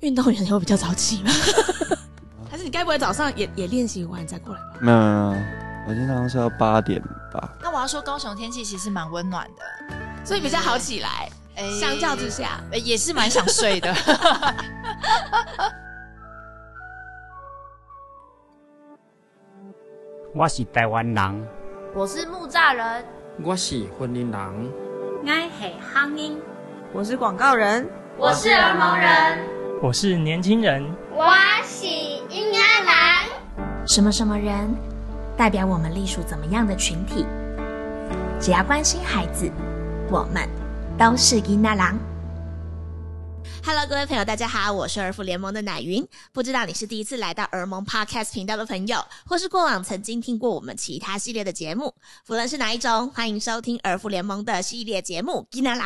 运动员会比较早起吗？还是你该不会早上也练习完再过来吧？没有没有，我经常是要8点吧。那我要说，高雄天气其实蛮温暖的，所以比较好起来。相较之下，也是蛮想睡的。我是台湾人，我是木栅人，我是婚姻人，我是乡音，我是广告人，我是儿童人，我是年轻人，我是婴儿人。什么什么人代表我们隶属怎么样的群体？只要关心孩子，我们都是囡仔人。Hello， 各位朋友，大家好，我是儿福联盟的乃云。不知道你是第一次来到儿盟 Podcast 频道的朋友，或是过往曾经听过我们其他系列的节目，不论是哪一种，欢迎收听儿福联盟的系列节目《囡仔人》。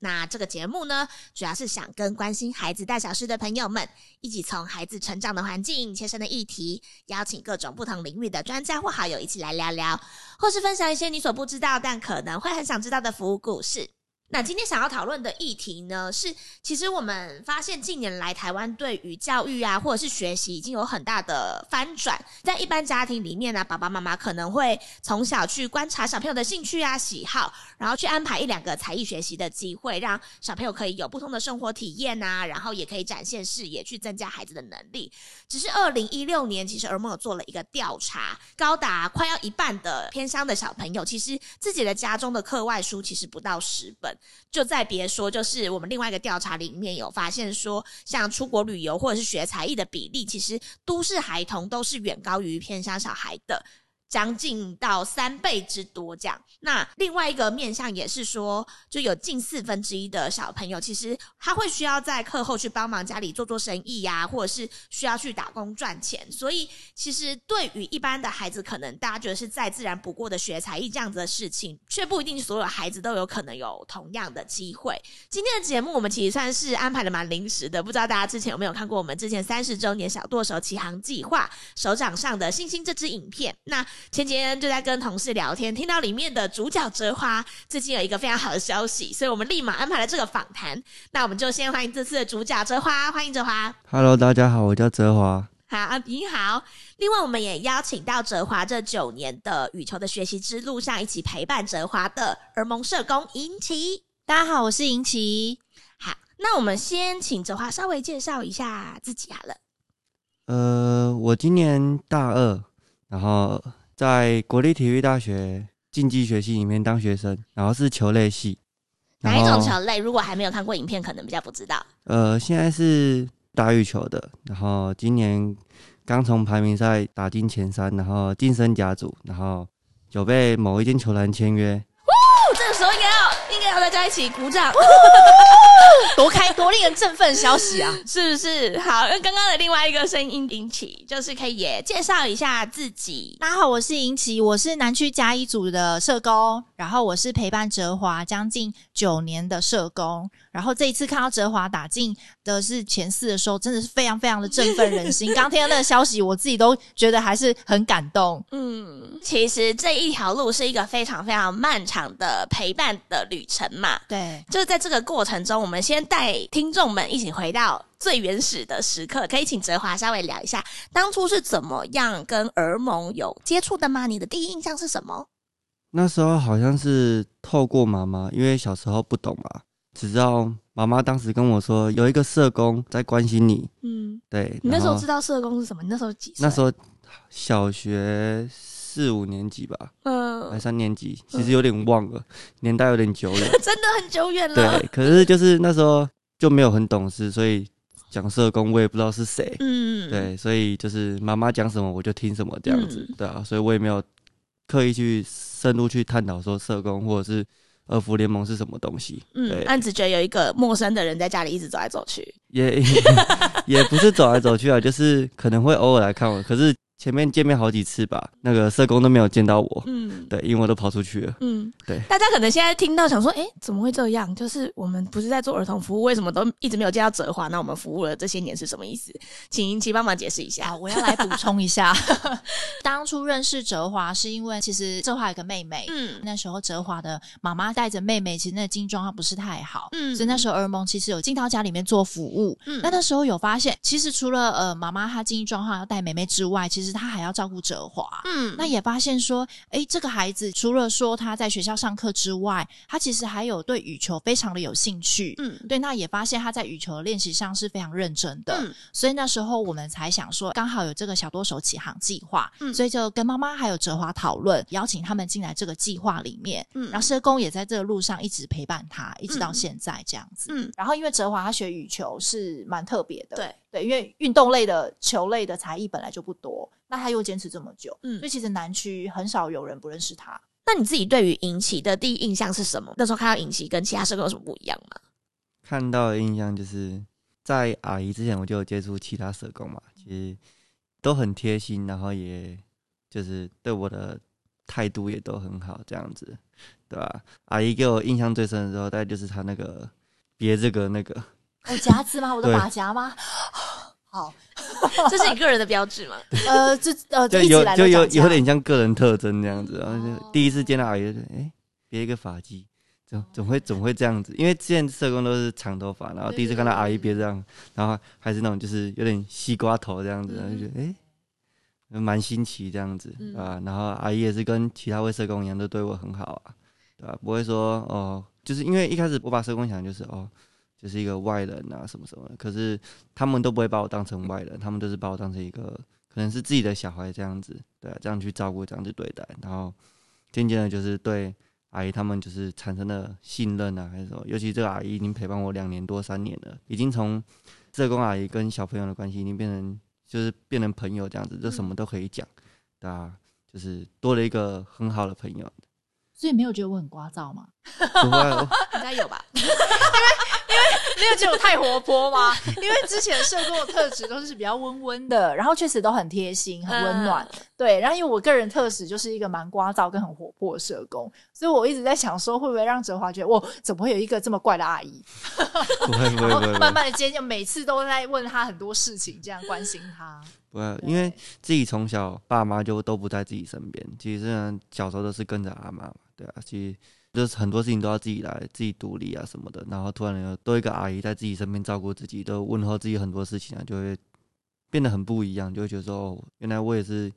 那这个节目呢，主要是想跟关心孩子大小事的朋友们，一起从孩子成长的环境、切身的议题，邀请各种不同领域的专家或好友一起来聊聊，或是分享一些你所不知道但可能会很想知道的服务故事。那今天想要讨论的议题呢，是其实我们发现近年来台湾对于教育啊，或者是学习已经有很大的翻转。在一般家庭里面啊，爸爸妈妈可能会从小去观察小朋友的兴趣啊、喜好，然后去安排1-2个才艺学习的机会，让小朋友可以有不同的生活体验啊，然后也可以展现视野，去增加孩子的能力。只是2016年其实儿盟有做了一个调查，高达快要1半的偏乡的小朋友，其实自己的家中的课外书其实不到10本。就再别说就是我们另外一个调查里面有发现说，像出国旅游或者是学才艺的比例，其实都市孩童都是远高于偏乡小孩的，将近到3倍之多这样。那另外一个面向也是说，就有近1/4的小朋友其实他会需要在课后去帮忙家里做生意啊，或者是需要去打工赚钱。所以其实对于一般的孩子，可能大家觉得是再自然不过的学才艺这样子的事情，却不一定所有孩子都有可能有同样的机会。今天的节目我们其实算是安排的蛮临时的，不知道大家之前有没有看过我们之前30周年小舵手骑行计划手掌上的星星这支影片。那前几天就在跟同事聊天，听到里面的主角哲花最近有一个非常好的消息，所以我们立马安排了这个访谈。那我们就先欢迎这次的主角哲花，欢迎哲花。Hello， 大家好，我叫哲花。好，你好。另外我们也邀请到哲华这9年的羽球的学习之路上一起陪伴哲华的儿盟社工莹琪。大家好，我是莹琪。好，那我们先请哲花稍微介绍一下自己好了。我今年大2，然后在国立体育大学竞技学系里面当学生，然后是球类系。哪一种球类？如果还没有看过影片，可能比较不知道。现在是打羽球的，然后今年刚从排名赛打进前3，然后晋升甲组，然后有被某一间球团签约。这个时候应该要大家一起鼓掌，多令人振奋消息啊！是不是？好，用刚刚的另外一个声音莹琪，就是可以也介绍一下自己。大家好，我是莹琪，我是南区嘉义组的社工，然后我是陪伴哲华将近9年的社工，然后这一次看到哲华打进的是前4的时候，真的是非常非常的振奋人心。刚听到那个消息，我自己都觉得还是很感动。嗯，其实这一条路是一个非常非常漫长的陪伴的旅程嘛，对，就是在这个过程中，我们先带听众们一起回到最原始的时刻。可以请哲华稍微聊一下，当初是怎么样跟儿盟有接触的吗？你的第一印象是什么？那时候好像是透过妈妈，因为小时候不懂嘛，只知道妈妈当时跟我说有一个社工在关心你。嗯，对。你那时候知道社工是什么？你那时候几岁？那时候小学4-5年级吧，还3年级，其实有点忘了，年代有点久远，真的很久远了。对，可是就是那时候就没有很懂事，所以讲社工我也不知道是谁，对，所以就是妈妈讲什么我就听什么这样子，对啊，所以我也没有刻意去深入去探讨说社工或者是儿福联盟是什么东西。嗯，但只觉得有一个陌生的人在家里一直走来走去，也不是走来走去啊，就是可能会偶尔来看我，可是。前面见面好几次吧，那个社工都没有见到我，嗯，对，因为我都跑出去了，嗯，对。大家可能现在听到想说，哎，怎么会这样？就是我们不是在做儿童服务，为什么都一直没有见到哲华？那我们服务了这些年是什么意思？请英奇帮忙解释一下。好，我要来补充一下，当初认识哲华是因为其实哲华有个妹妹，嗯，那时候哲华的妈妈带着妹妹，其实那精妆她不是太好，嗯，所以那时候儿盟其实有进到家里面做服务，嗯，那时候有发现，其实除了妈妈她精妆她要带妹妹之外，其实他还要照顾哲华，嗯，那也发现说，欸，这个孩子除了说他在学校上课之外，他其实还有对羽球非常的有兴趣，嗯，对，那也发现他在羽球练习上是非常认真的，嗯，所以那时候我们才想说，刚好有这个小多手起航计划，嗯，所以就跟妈妈还有哲华讨论，邀请他们进来这个计划里面，嗯，然后社工也在这个路上一直陪伴他，一直到现在这样子，嗯，然后因为哲华他学羽球是蛮特别的，对。对，因为运动类的球类的才艺本来就不多，那他又坚持这么久，嗯，所以其实南区很少有人不认识他。那你自己对于尹奇的第一印象是什么？那时候看到尹奇跟其他社工有什么不一样吗？看到的印象就是在阿姨之前我就有接触其他社工嘛，其实都很贴心，然后也就是对我的态度也都很好这样子，对吧？阿姨给我印象最深的时候大概就是她那个别这个那个我夹子吗？我的马夹吗？好，这是你个人的标志吗？一直来就有点像个人特征这样子。然后第一次见到阿姨就，哎，别一个发髻，怎么会这样子？因为之前社工都是长头发，然后第一次看到阿姨别这样，然后还是那种就是有点西瓜头这样子，然后就觉得哎，蛮新奇这样子，嗯，啊。然后阿姨也是跟其他位社工一样，都对我很好啊，对吧，啊？不会说哦，就是因为一开始我把社工想就是哦。就是一个外人啊什么什么的，可是他们都不会把我当成外人，他们都是把我当成一个可能是自己的小孩这样子，对啊，这样去照顾，这样去对待，然后渐渐的就是对阿姨他们就是产生了信任啊还是什么，尤其这个阿姨已经陪伴我2年多3年了，已经从社工阿姨跟小朋友的关系已经变成朋友这样子，就什么都可以讲，对啊，就是多了一个很好的朋友。所以没有觉得我很聒噪吗？不会，应该有吧。因为没有觉得我太活泼吗？因为之前社工的特质都是比较温温的，然后确实都很贴心很温暖，对，然后因为我个人特质就是一个蛮聒噪跟很活泼的社工，所以我一直在想说会不会让哲华觉得我怎么会有一个这么怪的阿姨。不会然后慢慢的接近，每次都在问他很多事情，这样关心他。不会，因为自己从小爸妈就都不在自己身边，其实呢小时候都是跟着阿妈嘛，对啊，其实就是很多事情都要自己来，自己独立啊什么的，然后突然有多一个阿姨在自己身边照顾自己，都问候自己很多事情啊，就会变得很不一样，就会觉得说，哦，原来我也是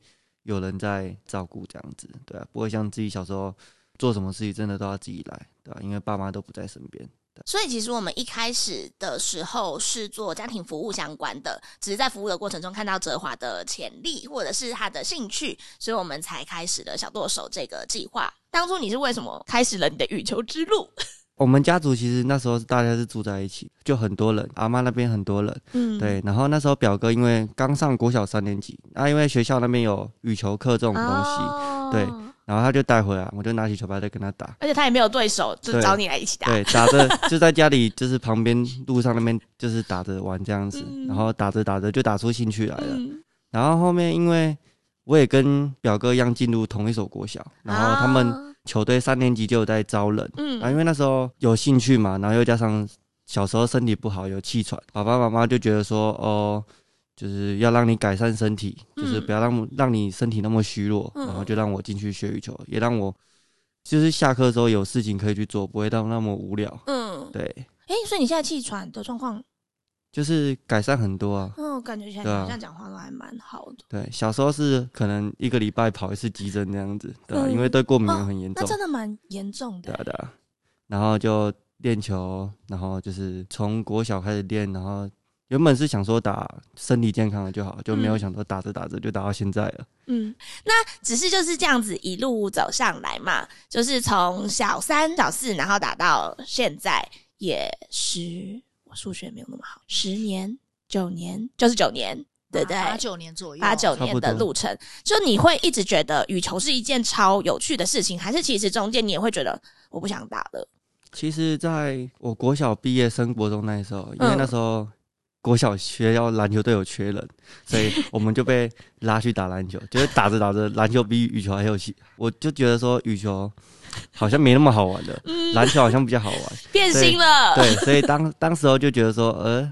有人在照顾这样子，对啊，不会像自己小时候做什么事情真的都要自己来，对啊，因为爸妈都不在身边。所以其实我们一开始的时候是做家庭服务相关的，只是在服务的过程中看到哲华的潜力或者是他的兴趣，所以我们才开始了小剁手这个计划。当初你是为什么开始了你的羽球之路？我们家族其实那时候大家是住在一起，就很多人，阿嬷那边很多人，嗯，对，然后那时候表哥因为刚上国小3年级，啊，因为学校那边有羽球课这种东西，哦，对，然后他就带回来，我就拿起球拍在跟他打，而且他也没有对手，就找你来一起打，对，打着就在家里就是旁边路上那边就是打着玩这样子，嗯，然后打着打着就打出兴趣来了，嗯，然后后面因为我也跟表哥一样进入同一所国小，然后他们球队3年级就有在招人，嗯，啊，因为那时候有兴趣嘛，然后又加上小时候身体不好有气喘，爸爸妈妈就觉得说哦，就是要让你改善身体，就是不要让你身体那么虚弱，然后就让我进去学羽球，也让我就是下课之后有事情可以去做，不会到那么无聊。嗯，对。所以你现在气喘的状况？就是改善很多啊，嗯，感觉起来你好像讲话都还蛮好的，对，小时候是可能1个礼拜跑一次急诊那样子，对，啊，嗯，因为对过敏很严重，哦，那真的蛮严重的，对啊，对啊，然后就练球，然后就是从国小开始练，然后原本是想说打身体健康的就好，就没有想说打着打着就打到现在了。嗯，那只是就是这样子一路走上来嘛，就是从小3、小4，然后打到现在也10。数学没有那么好，9年，对不对？8、9年左右，8、9年的路程，就你会一直觉得羽球是一件超有趣的事情，还是其实中间你也会觉得我不想打了？其实在我国小毕业升国中那时候，因为那时候国小学校篮球队有缺人，所以我们就被拉去打篮球。就是打着打着，篮球比羽球还有戏，我就觉得说羽球好像没那么好玩了，篮球好像比较好玩，变心了。对，所以当时候就觉得说，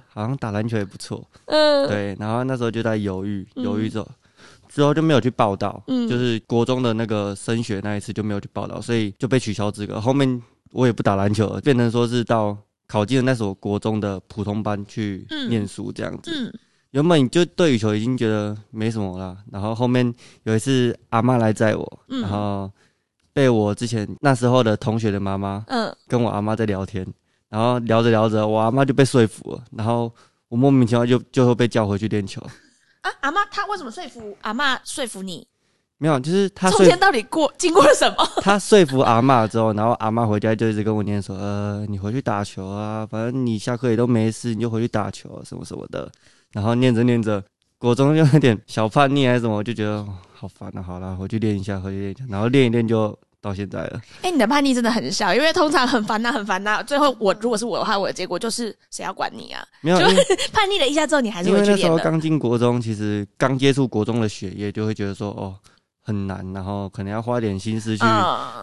好像打篮球也不错。对，然后那时候就在犹豫着。之后就没有去报道，就是国中的那个升学那一次就没有去报道，所以就被取消资格。后面我也不打篮球了，变成说是到考进了那所国中的普通班去念书这样子。原本就对羽球已经觉得没什么啦，然后后面有一次阿嬷来载我，然后被我之前那时候的同学的妈妈，跟我阿嬷在聊天，然后聊着聊着，我阿嬷就被说服了，然后我莫名其妙就被叫回去练球。啊，阿嬤她为什么说服阿嬤说服你？没有，就是她中间到底经过了什么？她说服阿嬤之后，然后阿嬤回家就一直跟我念说：“你回去打球啊，反正你下课也都没事，你就回去打球什么什么的。”然后念着念着，国中就有点小叛逆还是什么，我就觉得好烦啊！好啦，回去练一下，然后练一练就到现在了。你的叛逆真的很小，因为通常很烦呐。最后如果是我的话，我的结果就是谁要管你啊？没有，就是叛逆了一下之后，你还是会去练的。因为那时候刚进国中，其实刚接触国中的学业，就会觉得说很难，然后可能要花点心思去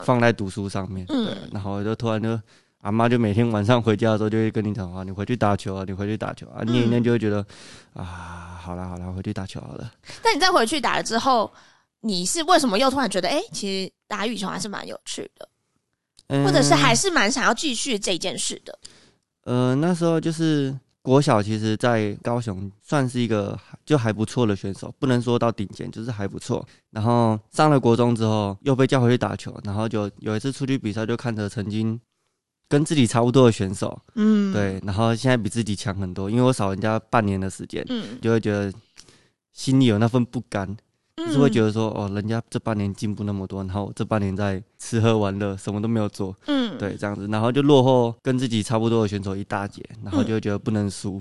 放在读书上面。对，然后就突然就阿嬤就每天晚上回家的时候就会跟你讲话，你回去打球啊，你回去打球啊，念一念就会觉得好啦，回去打球好了。但你再回去打了之后，你是为什么又突然觉得其实打羽球还是蛮有趣的，或者是还是蛮想要继续这件事的？那时候就是国小，其实在高雄算是一个就还不错的选手，不能说到顶尖，就是还不错。然后上了国中之后又被叫回去打球，然后就有一次出去比赛，就看着曾经跟自己差不多的选手，对，然后现在比自己强很多，因为我少人家半年的时间，就会觉得心里有那份不甘。就是会觉得说人家这半年进步那么多，然后我这半年在吃喝玩乐，什么都没有做，对，这样子，然后就落后跟自己差不多的选手一大截，然后就会觉得不能输。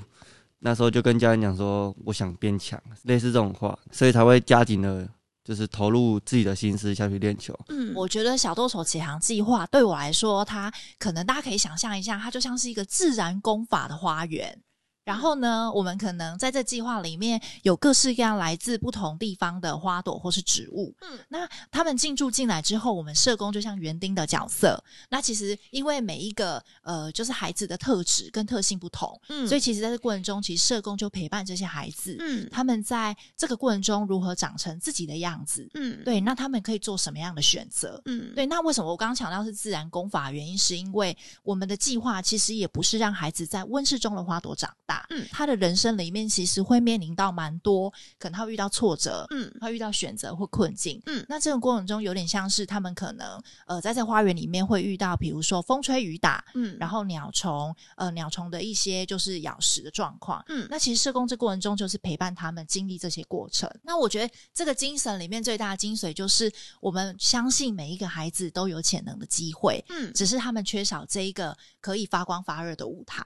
那时候就跟家人讲说，我想变强，类似这种话，所以才会加紧了，就是投入自己的心思下去练球。我觉得小豆手启航计划对我来说，它可能大家可以想象一下，它就像是一个自然功法的花园。然后呢，我们可能在这计划里面有各式各样来自不同地方的花朵或是植物，那他们进驻进来之后，我们社工就像园丁的角色。那其实因为每一个就是孩子的特质跟特性不同，所以其实在这过程中，其实社工就陪伴这些孩子，他们在这个过程中如何长成自己的样子，对，那他们可以做什么样的选择，对。那为什么我刚刚强调是自然功法，原因是因为我们的计划其实也不是让孩子在温室中的花朵长大，他的人生里面其实会面临到蛮多，可能他会遇到挫折，他会遇到选择或困境，那这种过程中有点像是他们可能在这花园里面会遇到，比如说风吹雨打，然后鸟虫的一些就是咬食的状况，那其实社工这过程中就是陪伴他们经历这些过程。那我觉得这个精神里面最大的精髓就是，我们相信每一个孩子都有潜能的机会，只是他们缺少这一个可以发光发热的舞台，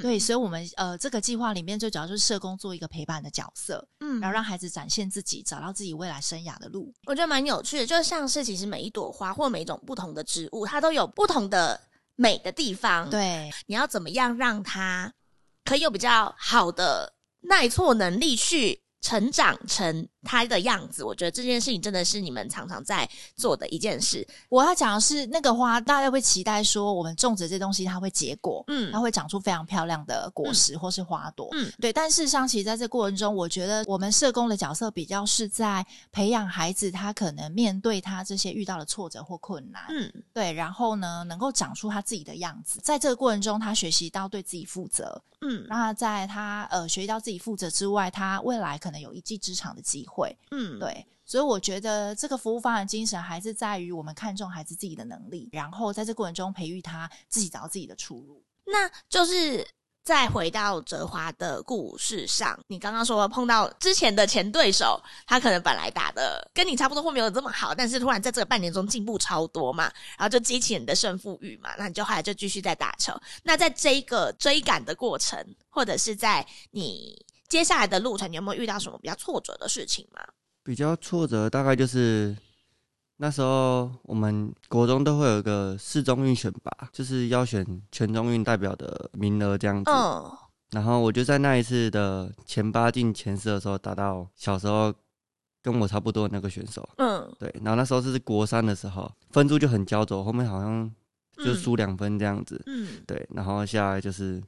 对，所以我们这个计划里面最主要就是社工做一个陪伴的角色，然后让孩子展现自己，找到自己未来生涯的路。我觉得蛮有趣的，就像是其实每一朵花或每一种不同的植物，它都有不同的美的地方，对，你要怎么样让它可以有比较好的耐挫能力去成长成他的样子。我觉得这件事情真的是你们常常在做的一件事。我要讲的是，那个花大家会期待说，我们种植这东西它会结果，它会长出非常漂亮的果实或是花朵，对。但事实上其实在这过程中，我觉得我们社工的角色比较是在培养孩子，他可能面对他这些遇到的挫折或困难，对，然后呢能够长出他自己的样子。在这个过程中，他学习到对自己负责，那在他学习到自己负责之外，他未来可能有一技之长的机会，对，所以我觉得这个服务方案精神还是在于我们看重孩子自己的能力，然后在这过程中培育他自己找到自己的出路。那就是再回到哲华的故事上，你刚刚说碰到之前的前对手，他可能本来打的跟你差不多或没有这么好，但是突然在这个半年中进步超多嘛，然后就激起你的胜负欲嘛，那你就后来就继续在打球。那在这一个追赶的过程，或者是在你接下来的路程，你有没有遇到什么比较挫折的事情吗？比较挫折大概就是那时候我们国中都会有一个市中运选拔，就是要选全中运代表的名额这样子，然后我就在那一次的前八进前四的时候打到小时候跟我差不多的那个选手，嗯，对，然后那时候是国三的时候，分数就很焦灼，后面好像就输2分这样子，嗯，对，然后下来就是，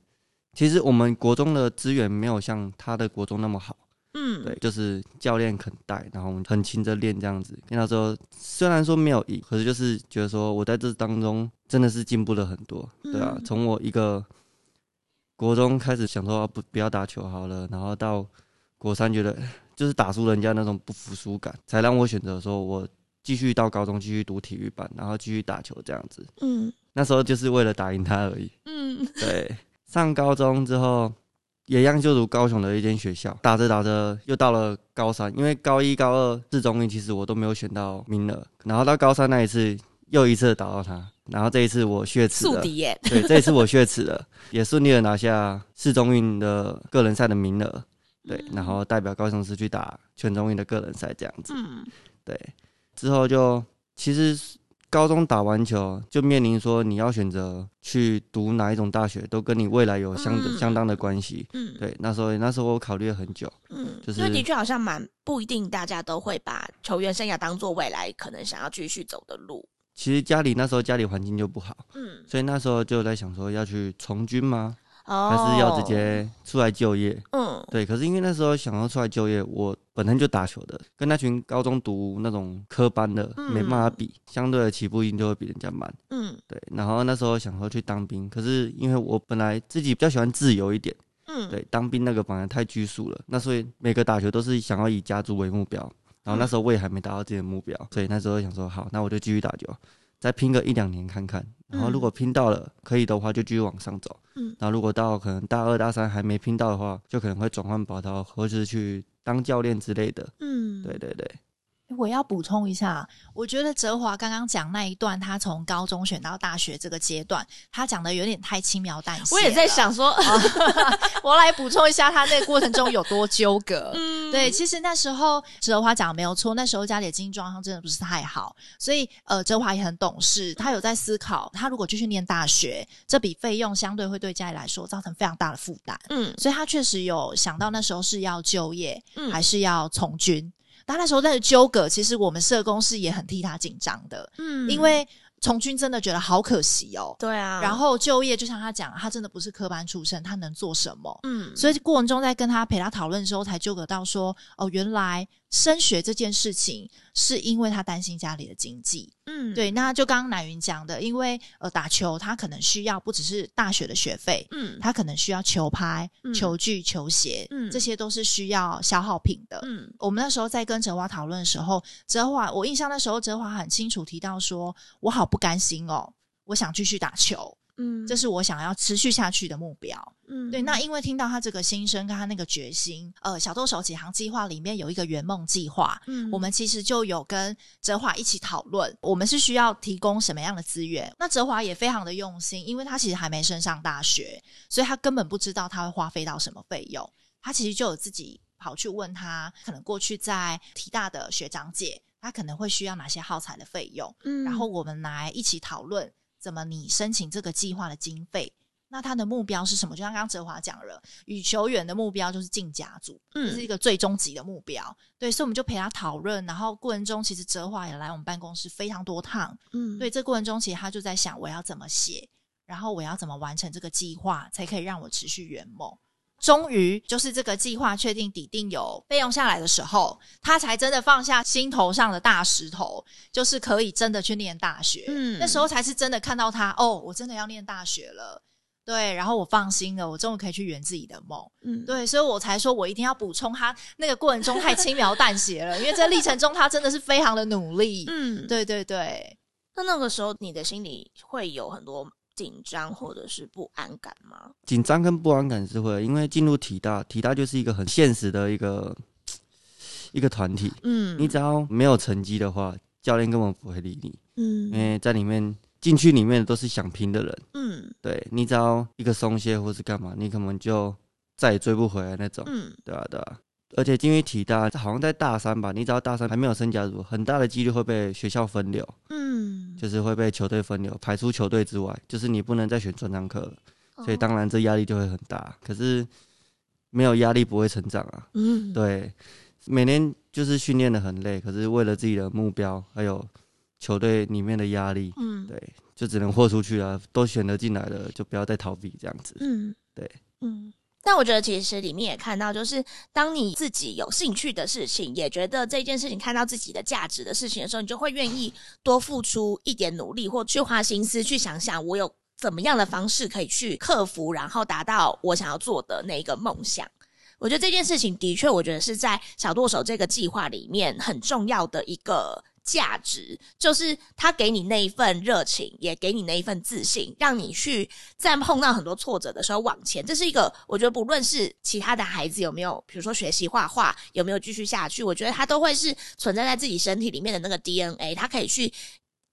其实我们国中的资源没有像他的国中那么好，嗯，对，就是教练肯带，然后我们很勤着练这样子。那时候虽然说没有赢，可是就是觉得说我在这当中真的是进步了很多，对啊，从我一个国中开始想说不要打球好了，然后到国三觉得。就是打输人家那种不服输感，才让我选择说，我继续到高中继续读体育班，然后继续打球这样子。嗯，那时候就是为了打赢他而已。嗯，对。上高中之后，也一样就读高雄的一间学校，打着打着又到了高三，因为高一、高二、四中运其实我都没有选到名额，然后到高三那一次又一次打到他，然后这一次我血耻了，对，这一次我血耻了，也顺利的拿下四中运的个人赛的名额。对，然后代表高雄市去打全中运的个人赛这样子。嗯，对，之后就其实高中打完球就面临说你要选择去读哪一种大学，都跟你未来有相当的关系。嗯，对，那时候我考虑了很久。嗯，就是因为的确好像蛮不一定大家都会把球员生涯当作未来可能想要继续走的路。其实那时候家里环境就不好，嗯，所以那时候就在想说要去从军吗？还是要直接出来就业，嗯，对。可是因为那时候想要出来就业，我本身就打球的，跟那群高中读那种科班的没办法比，相对的起步一定就会比人家慢，嗯，对。然后那时候想说去当兵，可是因为我本来自己比较喜欢自由一点，嗯，对，当兵那个反而太拘束了，那所以每个打球都是想要以家族为目标，然后那时候我也还没达到自己的目标，所以那时候想说好，那我就继续打球。再拼个1-2年看看，然后如果拼到了可以的话，就继续往上走。嗯，然后如果到可能大二大三还没拼到的话，就可能会转换跑道，或是去当教练之类的。嗯，对对对。我要补充一下，我觉得哲华刚刚讲那一段，他从高中选到大学这个阶段，他讲的有点太轻描淡写了。我也在想说，我来补充一下他那个过程中有多纠葛。嗯，对，其实那时候哲华讲的没有错，那时候家里的经济状况真的不是太好，所以哲华也很懂事，他有在思考，他如果继续念大学，这笔费用相对会对家里来说造成非常大的负担。嗯，所以他确实有想到那时候是要就业，还是要从军。他那时候在纠葛，其实我们社工是也很替他紧张的，嗯，因为从军真的觉得好可惜哦，对啊。然后就业就像他讲，他真的不是科班出身，他能做什么？嗯，所以过程中在跟他陪他讨论的时候，才纠葛到说，哦，原来升学这件事情是因为他担心家里的经济。嗯，对，那就刚刚乃云讲的，因为打球他可能需要不只是大学的学费，嗯，他可能需要球拍、球具、球鞋，嗯，这些都是需要消耗品的。嗯，我们那时候在跟哲华讨论的时候，哲华，我印象那时候哲华很清楚提到说，我好不甘心哦，我想继续打球。嗯，这是我想要持续下去的目标。嗯，对，那因为听到他这个心声跟他那个决心，小豆手启航计划里面有一个圆梦计划，嗯，我们其实就有跟哲华一起讨论，我们是需要提供什么样的资源。那哲华也非常的用心，因为他其实还没升上大学，所以他根本不知道他会花费到什么费用。他其实就有自己跑去问他，可能过去在体大的学长姐，他可能会需要哪些耗材的费用，嗯，然后我们来一起讨论。怎么你申请这个计划的经费，那他的目标是什么？就像刚刚哲华讲了，羽球员的目标就是进甲组，嗯，这是一个最终极的目标。对，所以我们就陪他讨论，然后过程中其实哲华也来我们办公室非常多趟，嗯，对，这过程中其实他就在想，我要怎么写，然后我要怎么完成这个计划，才可以让我持续圆梦。终于就是这个计划确定底定有费用下来的时候，他才真的放下心头上的大石头，就是可以真的去念大学。嗯，那时候才是真的看到他，哦，我真的要念大学了。对，然后我放心了，我终于可以去圆自己的梦。嗯，对，所以我才说我一定要补充他那个过程中太轻描淡写了，因为这历程中他真的是非常的努力。嗯，对对对。那个时候你的心里会有很多紧张或者是不安感吗？紧张跟不安感是会，因为进入体大就是一个很现实的一个团体。嗯，你只要没有成绩的话，教练根本不会理你。嗯，因为在里面进去里面都是想拼的人。嗯，对，你只要一个松懈或是干嘛，你可能就再也追不回来那种。嗯，对啊对啊。而且进去体大好像在大三吧，你只要大三还没有升甲组，很大的几率会被学校分流。嗯，就是会被球队分流，排出球队之外，就是你不能再选专长课了，所以当然这压力就会很大。可是没有压力不会成长啊。嗯，对，每年就是训练得很累，可是为了自己的目标还有球队里面的压力，嗯，对，就只能豁出去啊，都选择进来了，就不要再逃避这样子。嗯，对，嗯。但我觉得其实里面也看到，就是当你自己有兴趣的事情，也觉得这件事情看到自己的价值的事情的时候，你就会愿意多付出一点努力，或去花心思去想想我有怎么样的方式可以去克服，然后达到我想要做的那一个梦想。我觉得这件事情的确我觉得是在小舵手这个计划里面很重要的一个价值，就是他给你那一份热情，也给你那一份自信，让你去在碰到很多挫折的时候往前。这是一个我觉得不论是其他的孩子有没有比如说学习画画有没有继续下去，我觉得他都会是存在在自己身体里面的那个 DNA， 他可以去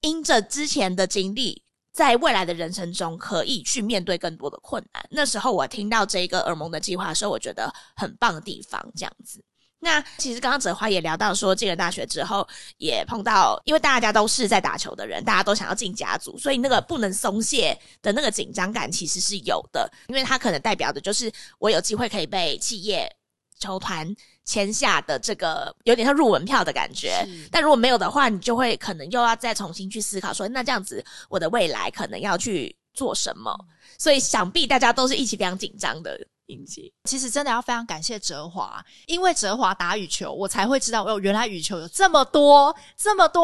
因着之前的经历在未来的人生中可以去面对更多的困难。那时候我听到这个耳蒙的计划的时候，我觉得很棒的地方这样子。那其实刚刚哲华也聊到说进了大学之后也碰到，因为大家都是在打球的人，大家都想要进甲组，所以那个不能松懈的那个紧张感其实是有的，因为它可能代表的就是我有机会可以被企业球团签下的这个有点像入门票的感觉，但如果没有的话，你就会可能又要再重新去思考说那这样子我的未来可能要去做什么，所以想必大家都是一起非常紧张的。其实真的要非常感谢哲华，因为哲华打羽球我才会知道哦，原来羽球有这么多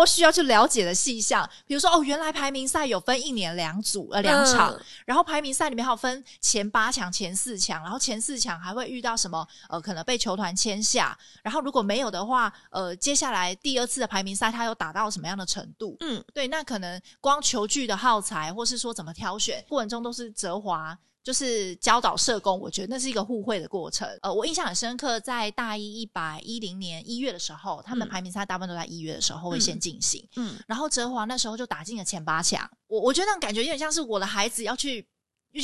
需要去了解的细项，比如说哦，原来排名赛有分一年2场、然后排名赛里面还有分前8强前4强，然后前4强还会遇到什么可能被球团签下，然后如果没有的话接下来第2次的排名赛他有打到什么样的程度，嗯，对，那可能光球具的耗材或是说怎么挑选过程中都是哲华就是教导社工，我觉得那是一个互惠的过程。我印象很深刻，在大一110年1月的时候，他们排名赛大部分都在1月的时候会先进行。嗯，然后哲华那时候就打进了前8强。我觉得那种感觉有点像是我的孩子要去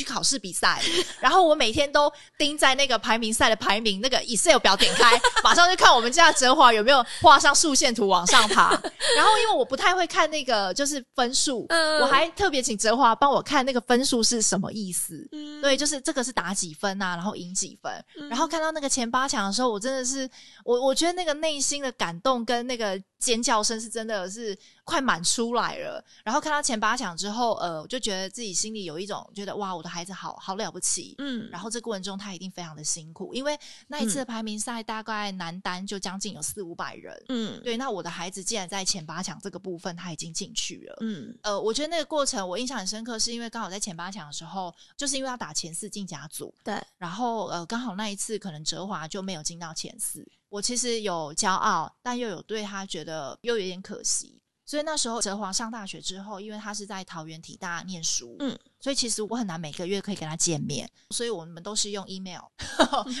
考试比赛，然后我每天都盯在那个排名赛的排名那个 Excel 表点开，马上就看我们家哲华有没有画上竖线图往上爬。然后因为我不太会看那个就是分数，我还特别请哲华帮我看那个分数是什么意思，对，就是这个是打几分啊，然后赢几分，然后看到那个前8强的时候，我真的是我觉得那个内心的感动跟那个尖叫声是真的是快满出来了。然后看到前8强之后，我就觉得自己心里有一种觉得哇，我的孩子好了不起，嗯。然后这过程中他一定非常的辛苦，因为那一次的排名赛大概男单就将近有400-500人，嗯，对。那我的孩子既然在前8强这个部分他已经进去了，嗯，我觉得那个过程我印象很深刻，是因为刚好在前8强的时候，就是因为要打前4进甲组，对。然后刚好那一次可能哲华就没有进到前4。我其实有骄傲，但又有对他觉得又有点可惜，所以那时候哲华上大学之后，因为他是在桃园体大念书，嗯，所以其实我很难每个月可以跟他见面，所以我们都是用 email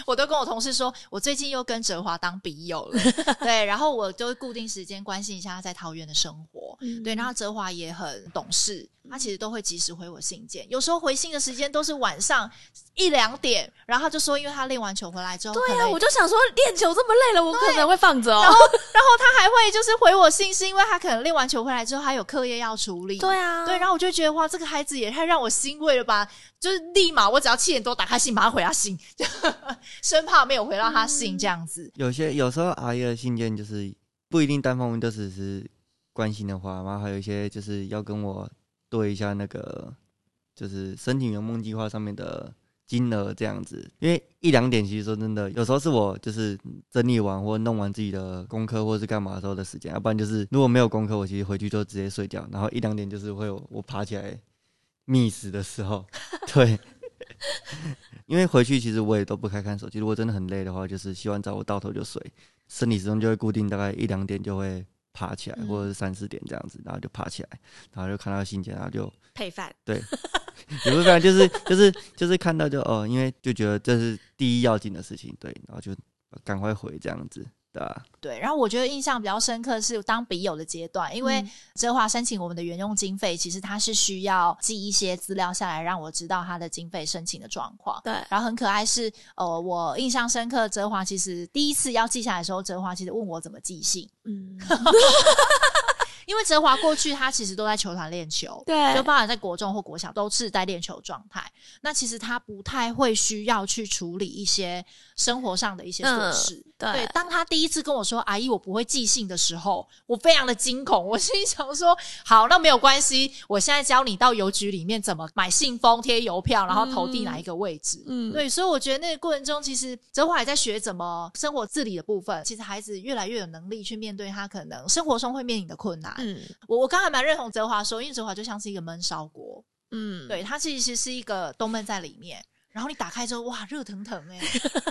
我都跟我同事说我最近又跟哲华当笔友了对，然后我就会固定时间关心一下他在桃园的生活，嗯，对。然后哲华也很懂事，他其实都会及时回我信件，有时候回信的时间都是晚上1-2点，然后他就说因为他练完球回来之后，对啊，我就想说练球这么累了我可能会放着哦，然后他还会就是回我信，是因为他可能练完球回来之后他有课业要处理，对啊，对。然后我就觉得哇，这个孩子也太让我欣慰了吧，就是立马我只要7点多打开信马上回他信生怕没有回到他信这样子。有时候阿姨的信件就是不一定单方面就只是关心的话，然后还有一些就是要跟我对一下那个就是申请圆梦计划上面的金额这样子，因为1-2点其实说真的有时候是我就是整理完或弄完自己的功课或是干嘛的时候的时间，要不然就是如果没有功课我其实回去就直接睡觉，然后1-2点就是会我爬起来觅食的时候，对因为回去其实我也都不开看手机，如果真的很累的话就是洗完澡我倒头就睡，身体时钟就会固定大概1-2点就会爬起来，或者是3-4点这样子，然后就爬起来，然后就看到信件，然后就配饭，对也不是配饭，就是看到就哦，因为就觉得这是第一要紧的事情，对，然后就赶快回这样子。对，然后我觉得印象比较深刻是当笔友的阶段，因为哲华申请我们的援用经费，其实他是需要寄一些资料下来让我知道他的经费申请的状况，对。然后很可爱是我印象深刻，哲华其实第1次要寄下来的时候，哲华其实问我怎么寄信，嗯因为哲华过去他其实都在球团练球，对，就包含在国中或国小都是在练球状态。那其实他不太会需要去处理一些生活上的一些琐事、嗯、对，当他第一次跟我说阿姨我不会记性的时候，我非常的惊恐，我心里想说好，那没有关系，我现在教你到邮局里面怎么买信封贴邮票，然后投递哪一个位置、嗯嗯、对，所以我觉得那个过程中其实哲华也在学怎么生活自理的部分，其实孩子越来越有能力去面对他可能生活中会面临的困难、嗯、我刚才蛮认同哲华说，因为哲华就像是一个焖烧锅，嗯，对，它其实是一个都焖在里面，然后你打开之后哇热腾腾欸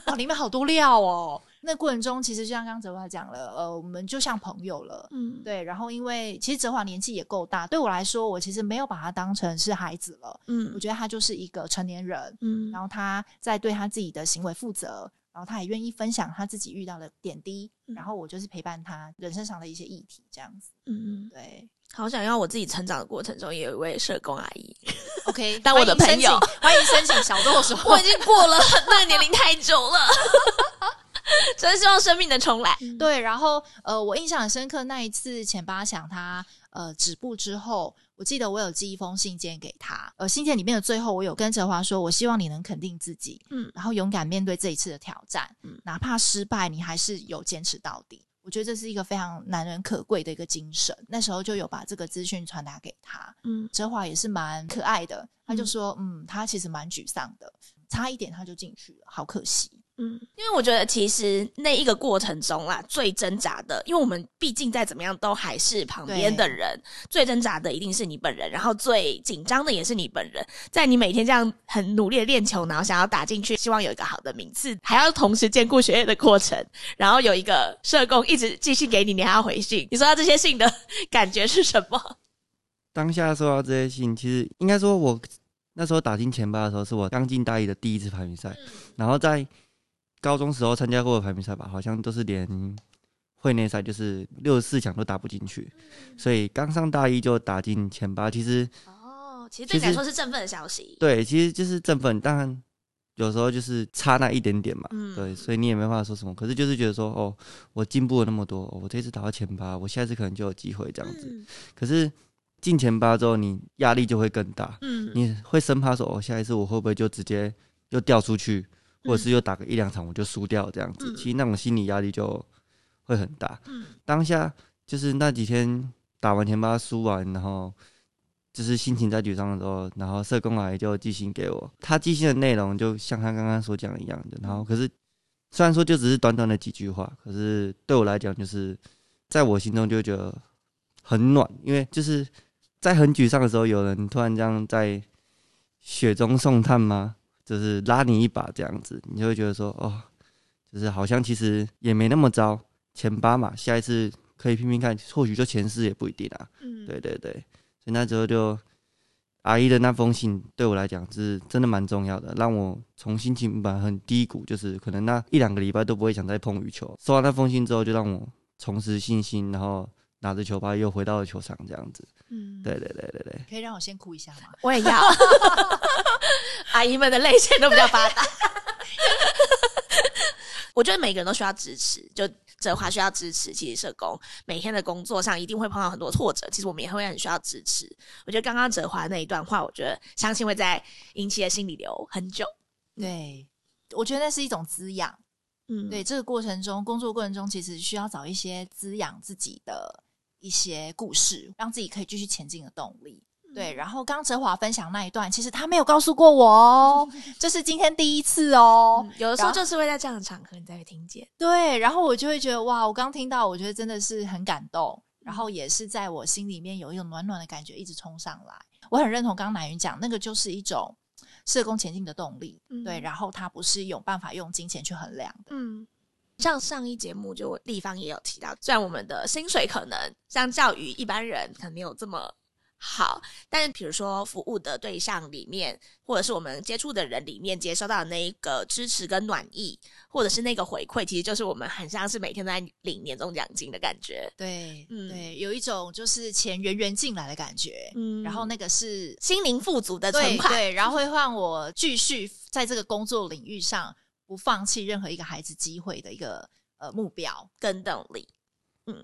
哇里面好多料哦，那过程中其实就像刚刚哲华讲了我们就像朋友了，嗯，对，然后因为其实哲华年纪也够大，对我来说我其实没有把他当成是孩子了，嗯，我觉得他就是一个成年人，嗯，然后他在对他自己的行为负责，然后他也愿意分享他自己遇到的点滴、嗯、然后我就是陪伴他人生上的一些议题这样子，嗯，对，好想要我自己成长的过程中也有一位社工阿姨 OK 当我的朋友，欢迎申请小豆说我已经过了那个年龄太久了真的希望生命能重来、嗯、对，然后我印象很深刻，那一次前八强他止步之后，我记得我有寄一封信件给他，信件里面的最后我有跟哲华说我希望你能肯定自己，嗯，然后勇敢面对这一次的挑战，嗯，哪怕失败你还是有坚持到底，我觉得这是一个非常难能可贵的一个精神，那时候就有把这个资讯传达给他，嗯，哲华也是蛮可爱的，他就说 嗯，他其实蛮沮丧的，差一点他就进去了，好可惜，嗯，因为我觉得其实那一个过程中啦，最挣扎的，因为我们毕竟再怎么样都还是旁边的人，最挣扎的一定是你本人，然后最紧张的也是你本人，在你每天这样很努力的练球，然后想要打进去，希望有一个好的名次，还要同时兼顾学业的过程，然后有一个社工一直寄信给你，你还要回信，你收到这些信的感觉是什么？当下收到这些信，其实应该说我那时候打进前八的时候，是我刚进大一的第一次排名赛、嗯、然后在高中时候参加过的排名赛吧，好像都是连会内赛就是64强都打不进去，所以刚上大一就打进前八，其实哦，其实对你来说是振奋的消息。对，其实就是振奋，当然有时候就是差那一点点嘛，嗯、对，所以你也没办法说什么。可是就是觉得说，哦，我进步了那么多，哦、我这次打到前八，我下次可能就有机会这样子。嗯、可是进前八之后，你压力就会更大，嗯，你会生怕说，哦，下一次我会不会就直接又掉出去？或者是又打个一两场我就输掉这样子、嗯、其实那种心理压力就会很大、嗯、当下就是那几天打完前八输完，然后就是心情在沮丧的时候，然后社工阿姨就寄信给我，他寄信的内容就像他刚刚所讲一样的，然后可是虽然说就只是短短的几句话，可是对我来讲就是在我心中就觉得很暖，因为就是在很沮丧的时候有人突然这样在雪中送炭吗，就是拉你一把这样子，你就会觉得说哦，就是好像其实也没那么糟，前八嘛，下一次可以拼拼看，或许就前四也不一定啊。嗯，对对对，所以那时候就阿姨的那封信对我来讲是真的蛮重要的，让我从心情本来很低谷，就是可能那一两个礼拜都不会想再碰羽球，收到那封信之后就让我重拾信心，然后拿着球拍又回到了球场这样子。嗯，对对对对对，可以让我先哭一下吗？我也要阿姨们的泪腺都比较发达我觉得每个人都需要支持，就哲华需要支持，其实社工每天的工作上一定会碰到很多挫折，其实我们也会很需要支持，我觉得刚刚哲华那一段话，我觉得相信会在引起的心里留很久，对，我觉得那是一种滋养，嗯，对，这个过程中工作过程中其实需要找一些滋养自己的一些故事，让自己可以继续前进的动力，对，然后刚哲华分享那一段，其实他没有告诉过我哦，这是今天第一次哦、嗯、有的时候就是会在这样的场合你才会听见，对，然后我就会觉得哇，我刚听到我觉得真的是很感动，然后也是在我心里面有一种暖暖的感觉一直冲上来，我很认同刚乃云讲那个就是一种社工前进的动力、嗯、对，然后他不是有办法用金钱去衡量的，嗯，像上一节目就立方也有提到，虽然我们的薪水可能相较于一般人可能没有这么好，但是比如说服务的对象里面，或者是我们接触的人里面接收到的那一个支持跟暖意，或者是那个回馈，其实就是我们很像是每天都在领年终奖金的感觉，对、嗯、对，有一种就是钱源源进来的感觉、嗯、然后那个是心灵富足的存款， 对，然后会让我继续在这个工作领域上不放弃任何一个孩子机会的一个目标跟动力。嗯，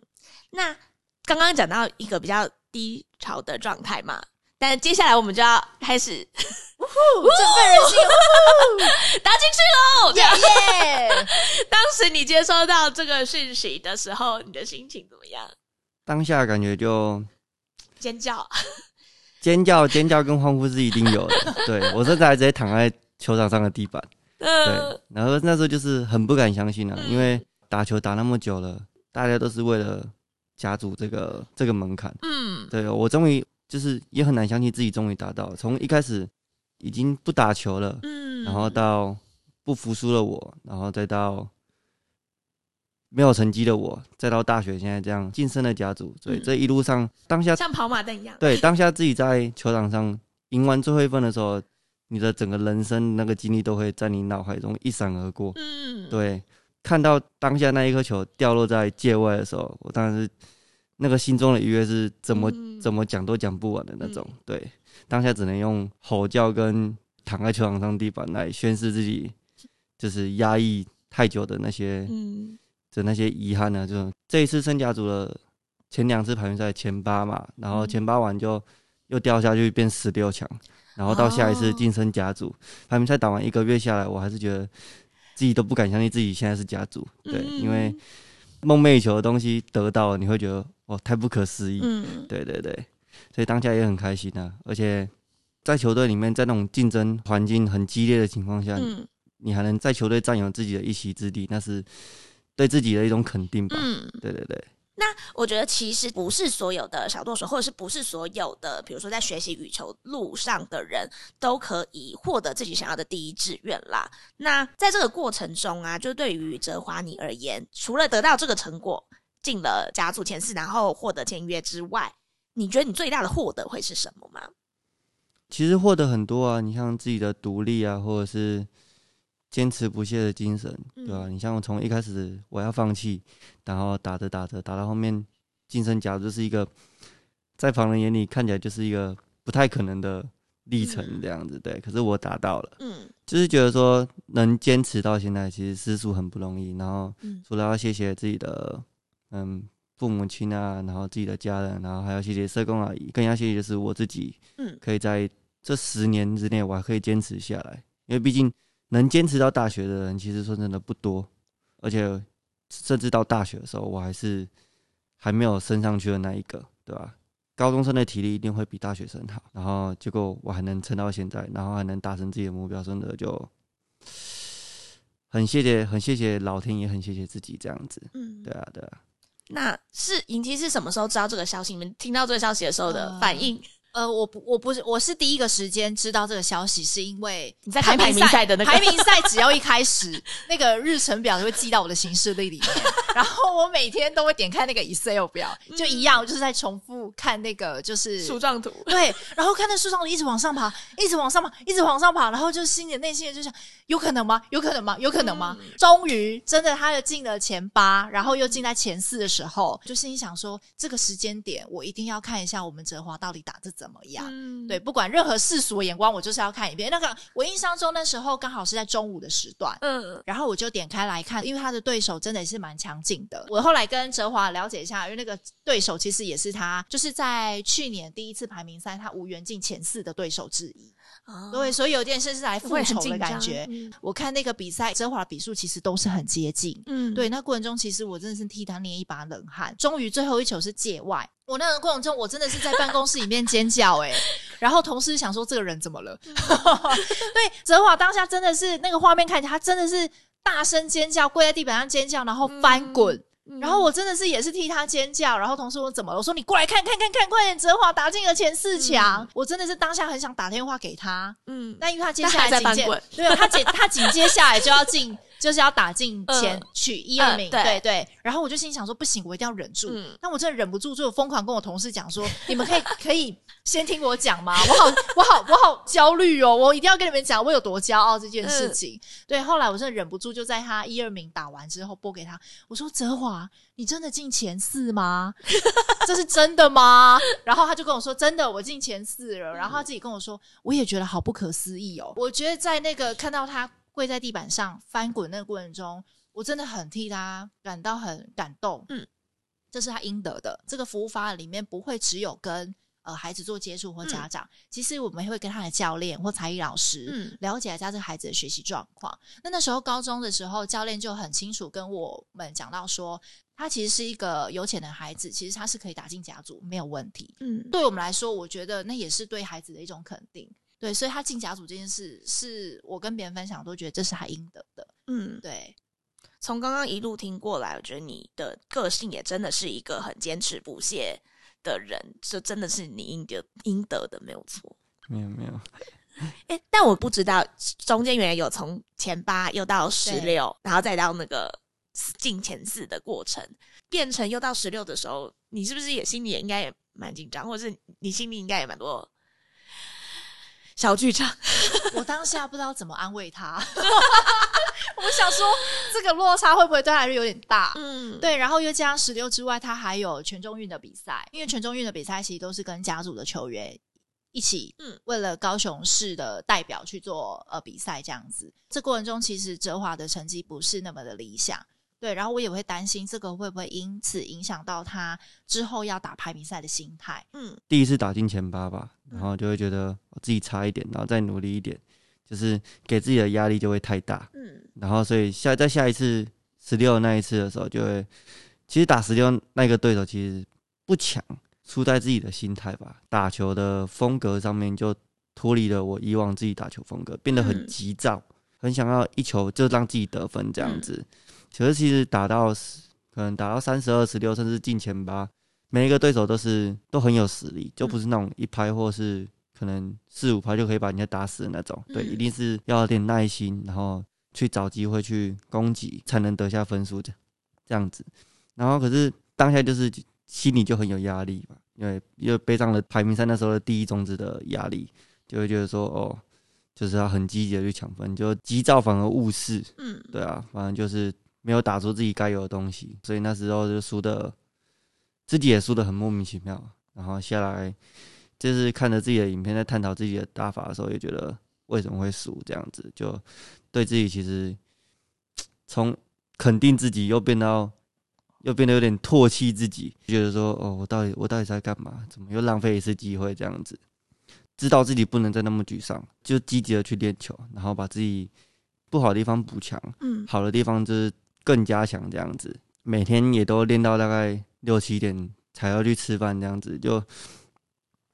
那刚刚讲到一个比较低潮的状态嘛，但接下来我们就要开始振奋人心，打进去喽！耶！当时你接收到这个讯息的时候，你的心情怎么样？当下感觉就尖叫，尖叫跟欢呼是一定有的。对，我甚至还直接躺在球场上的地板。对，然后那时候就是很不敢相信啊，因为打球打那么久了，大家都是为了家族这个门槛。嗯，对，我终于就是也很难相信自己终于达到了，从一开始已经不打球了，嗯，然后到不服输了我，然后再到没有成绩的我，再到大学现在这样晋升的家族，所以这一路上当下像跑马灯一样，对，当下自己在球场上赢完最后一分的时候。你的整个人生那个经历都会在你脑海中一闪而过，嗯，对，看到当下那一颗球掉落在界外的时候，我当然是那个心中的愉悦是怎么讲都讲不完的那种，嗯，对，当下只能用吼叫跟躺在球场上地板来宣示自己就是压抑太久的那些遗憾呢，就这一次圣家族的前两次排名赛前8嘛，然后前8完就又掉下去变16强。然后到下一次晋升甲组，排名赛打完1个月下来，我还是觉得自己都不敢相信自己现在是甲组，对，因为梦寐以求的东西得到了，你会觉得哇，太不可思议，嗯，对对对，所以当下也很开心啊。而且在球队里面，在那种竞争环境很激烈的情况下，嗯，你还能在球队占有自己的一席之地，那是对自己的一种肯定吧，嗯，对对对。那我觉得其实不是所有的小舵手，或者是不是所有的比如说在学习羽球路上的人都可以获得自己想要的第一志愿啦。那在这个过程中啊，就对于哲华你而言，除了得到这个成果进了甲组前4然后获得签约之外，你觉得你最大的获得会是什么吗？其实获得很多啊，你像自己的独立啊，或者是坚持不懈的精神，对吧，啊？你像我从一开始我要放弃，然后打到后面晋升甲组，就是一个在旁人眼里看起来就是一个不太可能的历程这样子，对。可是我达到了，嗯，就是觉得说能坚持到现在，其实实属很不容易。然后除了要谢谢自己的父母亲啊，然后自己的家人，然后还要谢谢社工阿姨，更要谢谢就是我自己，可以在这10年之内我还可以坚持下来，因为毕竟。能坚持到大学的人，其实说真的不多，而且甚至到大学的时候，我还没有升上去的那一个，对吧？高中生的体力一定会比大学生好，然后结果我还能撑到现在，然后还能达成自己的目标，真的就很谢谢老天爷，很谢谢自己这样子，嗯，对啊，对啊。那盈琪是什么时候知道这个消息？你们听到这个消息的时候的反应？我是第一个时间知道这个消息，是因为你在看排名赛的那个排名赛，只要一开始那个日程表就会记到我的行事历里面，然后我每天都会点开那个 Excel 表，就一样，就是在重复看那个就是树状图，对，然后看那树状图一直往上爬，一直往上爬，一直往上爬，然后就内心就想，有可能吗？有可能吗？有可能吗？终于真的，他进了前8，然后又进在前4的时候，就心想说，这个时间点我一定要看一下我们哲华到底打这怎么样，对，不管任何世俗的眼光，我就是要看一遍。那个我印象中那时候刚好是在中午的时段，然后我就点开来看，因为他的对手真的也是蛮强劲的。我后来跟哲华了解一下，因为那个对手其实也是他，就是在去年第一次排名赛他无缘进前4的对手之一，哦，对，所以有点是来复仇的感觉。我看那个比赛，哲华的比数其实都是很接近，对，那过程中其实我真的是替他捏一把冷汗。终于最后一球是界外，我那个过程中我真的是在办公室里面尖叫，然后同事想说这个人怎么了，对，哲华当下真的是那个画面看起来他真的是大声尖叫，跪在地板上尖叫，然后翻滚，然后我真的是也是替他尖叫，然后同事问怎么了，我说你过来看，快点，哲华打进了前4强，我真的是当下很想打电话给他，那因为他接下来紧接对他紧接下来就要进就是要打进取1、2名，对对。然后我就心想说不行，我一定要忍住。但我真的忍不住，就疯狂跟我同事讲说：“你们可以先听我讲吗？我好焦虑哦，我一定要跟你们讲我有多骄傲这件事情。”对，后来我真的忍不住，就在他1、2名打完之后拨给他，我说：“哲华，你真的进前4吗？这是真的吗？”然后他就跟我说：“真的，我进前4了。”然后他自己跟我说：“我也觉得好不可思议哦。”我觉得在那个看到他。跪在地板上翻滚那个过程中，我真的很替他感到很感动，这是他应得的。这个服务方案里面不会只有跟孩子做接触或家长，其实我们会跟他的教练或才艺老师了解一下这个孩子的学习状况。那时候高中的时候，教练就很清楚跟我们讲到说，他其实是一个有潜能的孩子，其实他是可以打进甲组没有问题。对我们来说，我觉得那也是对孩子的一种肯定。对，所以他进甲组这件事，是我跟别人分享都觉得这是他应得的。对。从刚刚一路听过来，我觉得你的个性也真的是一个很坚持不懈的人，这真的是你应得的，没有错。没有但我不知道中间原来有从前8又到16，然后再到那个进前4的过程，变成又到16的时候，你是不是也心里也应该也蛮紧张，或者是你心里应该也蛮多小剧场？我当下不知道怎么安慰他。我想说这个落差会不会对他还是有点大。对，然后又加上16之外，他还有全中运的比赛，因为全中运的比赛其实都是跟甲组的球员一起为了高雄市的代表去做比赛这样子。这过程中其实哲华的成绩不是那么的理想。对，然后我也会担心这个会不会因此影响到他之后要打排名赛的心态。第一次打进前8吧，然后就会觉得我自己差一点，然后再努力一点，就是给自己的压力就会太大。然后所以在下一次16那一次的时候，就会其实打16那个对手其实不强，输在自己的心态吧。打球的风格上面就脱离了我以往自己打球风格，变得很急躁，很想要一球就让自己得分这样子。可是其实打到32、16甚至进前8，每一个对手都很有实力，就不是那种一拍或是可能4、5拍就可以把人家打死的那种。对，一定是要有点耐心，然后去找机会去攻击，才能得下分数这样子。然后可是当下就是心里就很有压力嘛，因为背上了排名赛那时候的第一种子的压力，就会觉得说哦，就是要很积极的去抢分，就急躁反而误事。对啊，反正就是没有打出自己该有的东西，所以那时候就输的，自己也输的很莫名其妙。然后下来就是看着自己的影片在探讨自己的打法的时候，也觉得为什么会输这样子，就对自己其实从肯定自己又变得有点唾弃自己，觉得说哦，我到底在干嘛？怎么又浪费一次机会这样子？知道自己不能再那么沮丧，就积极的去练球，然后把自己不好的地方补强，好的地方就是更加强这样子。每天也都练到大概6、7点才要去吃饭这样子，就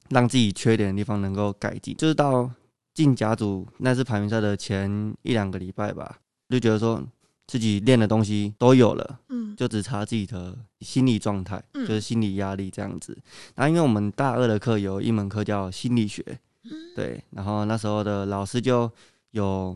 让自己缺点的地方能够改进。就是到进甲组那次排名赛的前1、2个礼拜吧，就觉得说自己练的东西都有了，就只差自己的心理状态，就是心理压力这样子。然后因为我们大2的课有一门课叫心理学，对，然后那时候的老师就有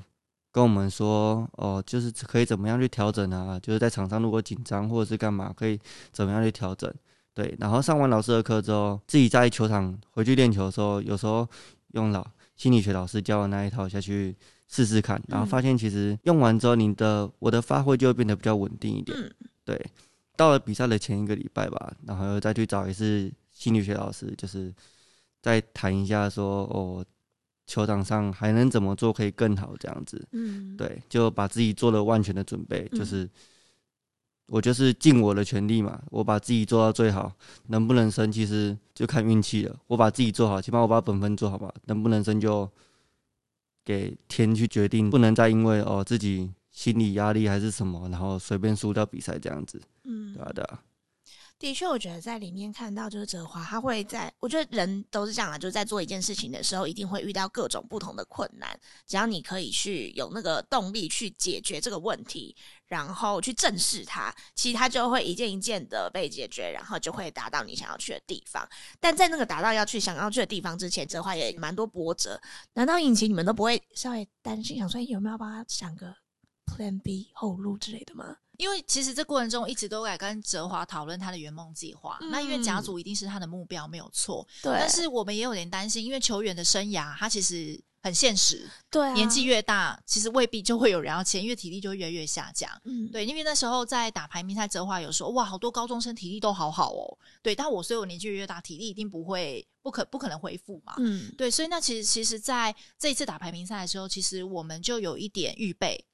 跟我们说哦，就是可以怎么样去调整啊，就是在场上如果紧张或者是干嘛，可以怎么样去调整。对，然后上完老师的课之后，自己在球场回去练球的时候，有时候用心理学老师教的那一套下去试试看，然后发现其实用完之后，我的发挥就会变得比较稳定一点。对，到了比赛的前一个礼拜吧，然后再去找一次心理学老师，就是再谈一下说哦，球场上还能怎么做可以更好这样子。对，就把自己做了万全的准备，就是我就是尽我的全力嘛，我把自己做到最好，能不能升其实就看运气了。我把自己做好，起码我把本分做好吧，能不能升就给天去决定，不能再因为哦自己心理压力还是什么，然后随便输掉比赛这样子。对啊。的确，我觉得在里面看到就是哲华，他会在，我觉得人都是这样啊，就是在做一件事情的时候，一定会遇到各种不同的困难。只要你可以去有那个动力去解决这个问题，然后去正视它，其实它就会一件一件的被解决，然后就会达到你想要去的地方。但在那个达到想要去的地方之前，哲华也蛮多波折。难道引擎你们都不会稍微担心，想说有没有帮他想个 Plan B 后路之类的吗？因为其实这过程中一直都在跟哲华讨论他的圆梦计划。那因为甲组一定是他的目标，没有错。对。但是我们也有点担心，因为球员的生涯他其实很现实。对、啊。年纪越大，其实未必就会有人要签，因为体力就会越来越下降。对，因为那时候在打排名赛，哲华有说哇，好多高中生体力都好好哦。对，但所以我年纪越大，体力一定不可能恢复嘛。对，所以那其实在这一次打排名赛的时候，其实我们就有一点预备。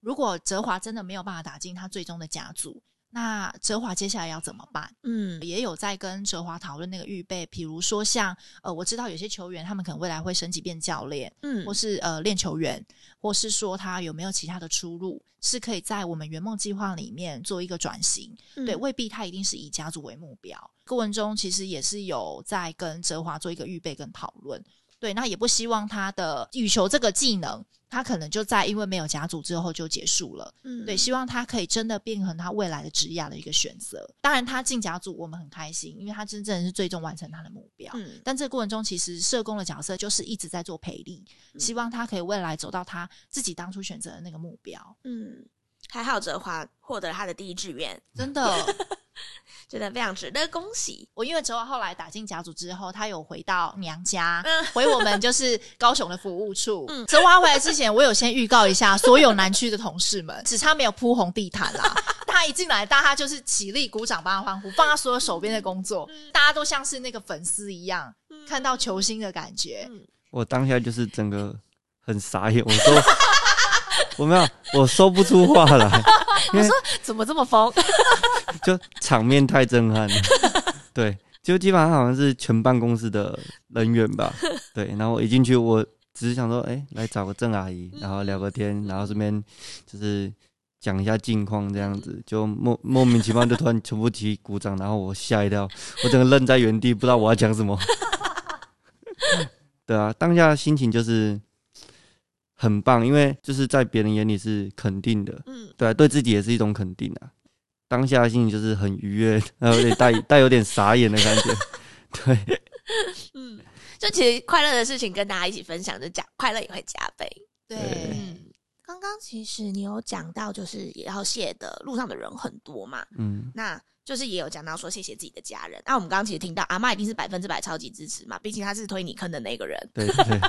如果哲华真的没有办法打进他最终的甲组，那哲华接下来要怎么办？也有在跟哲华讨论那个预备，比如说像我知道有些球员他们可能未来会升级变教练，或是练球员，或是说他有没有其他的出路是可以在我们圆梦计划里面做一个转型，对，未必他一定是以家族为目标。过程中其实也是有在跟哲华做一个预备跟讨论，对，那也不希望他的羽球这个技能他可能就在因为没有甲组之后就结束了，对，希望他可以真的变成他未来的职业的一个选择。当然他进甲组我们很开心，因为他真正是最终完成他的目标，但这个过程中其实社工的角色就是一直在做培力，希望他可以未来走到他自己当初选择的那个目标。还好哲华获得了他的第一志愿，真的觉得非常值得，恭喜。我因为哲华后来打进甲组之后他有回到娘家，回我们就是高雄的服务处。哲华回来之前我有先预告一下所有南区的同事们，只差没有铺红地毯啦他一进来大家就是起立鼓掌帮他欢呼，帮他所有手边的工作，大家都像是那个粉丝一样，看到球星的感觉。我当下就是整个很傻眼，我说我没有，我说不出话来我说怎么这么疯就场面太震撼了对，就基本上好像是全办公室的人员吧对，然后我一进去我只是想说来找个郑阿姨然后聊个天，然后这边就是讲一下近况这样子，就 莫名其妙就突然全部起鼓掌然后我吓一跳，我整个愣在原地不知道我要讲什么对啊，当下的心情就是很棒，因为就是在别人眼里是肯定的，对啊，对自己也是一种肯定啊。当下的心情就是很愉悦，然后带有点傻眼的感觉对，就其实快乐的事情跟大家一起分享，就讲快乐也会加倍。对，刚刚其实你有讲到就是也要谢的路上的人很多嘛，那就是也有讲到说谢谢自己的家人。那我们刚刚其实听到阿嬤一定是100%超级支持嘛，毕竟她是推你坑的那个人。对对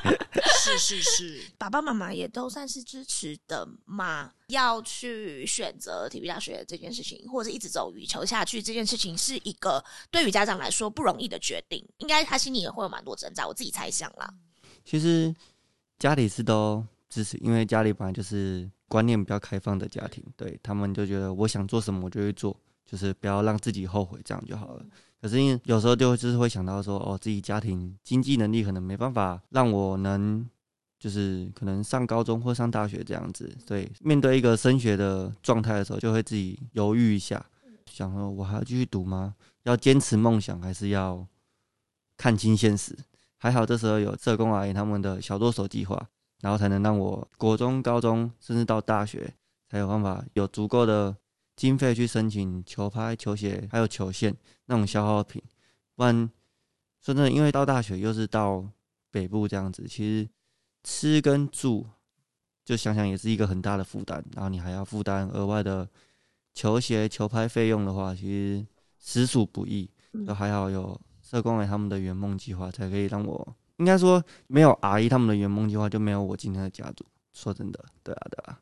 是是是。爸爸妈妈也都算是支持的嘛，要去选择体育大学这件事情，或者一直走羽球下去这件事情，是一个对于家长来说不容易的决定，应该他心里也会有蛮多挣扎，我自己猜想啦。其实家里是都支持，因为家里本来就是观念比较开放的家庭，对，他们就觉得我想做什么我就会做，就是不要让自己后悔，这样就好了。可是因为有时候就是会想到说，自己家庭经济能力可能没办法让我能就是可能上高中或上大学这样子，所以面对一个升学的状态的时候，就会自己犹豫一下，想说我还要继续读吗？要坚持梦想还是要看清现实？还好这时候有社工阿姨他们的小剁手计划，然后才能让我国中、高中甚至到大学才有办法有足够的经费去申请球拍、球鞋还有球线那种消耗品。不然说真的，因为到大学又是到北部这样子，其实吃跟住就想想也是一个很大的负担，然后你还要负担额外的球鞋、球拍费用的话，其实实属不易。就还好有社工他们的圆梦计划，才可以让我，应该说没有阿姨他们的圆梦计划就没有我今天的家族，说真的。对啊对啊，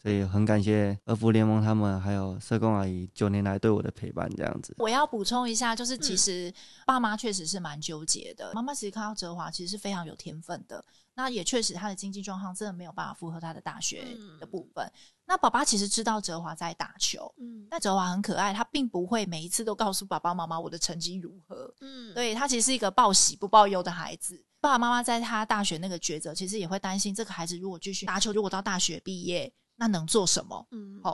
所以很感谢儿福联盟他们还有社工阿姨9年来对我的陪伴这样子。我要补充一下，就是其实爸妈确实是蛮纠结的，妈妈其实看到哲华其实是非常有天分的，那也确实他的经济状况真的没有办法符合他的大学的部分，那爸爸其实知道哲华在打球，但哲华很可爱，他并不会每一次都告诉爸爸妈妈我的成绩如何，对，他其实是一个报喜不报忧的孩子。爸爸妈妈在他大学那个抉择，其实也会担心这个孩子如果继续打球，如果到大学毕业那能做什么？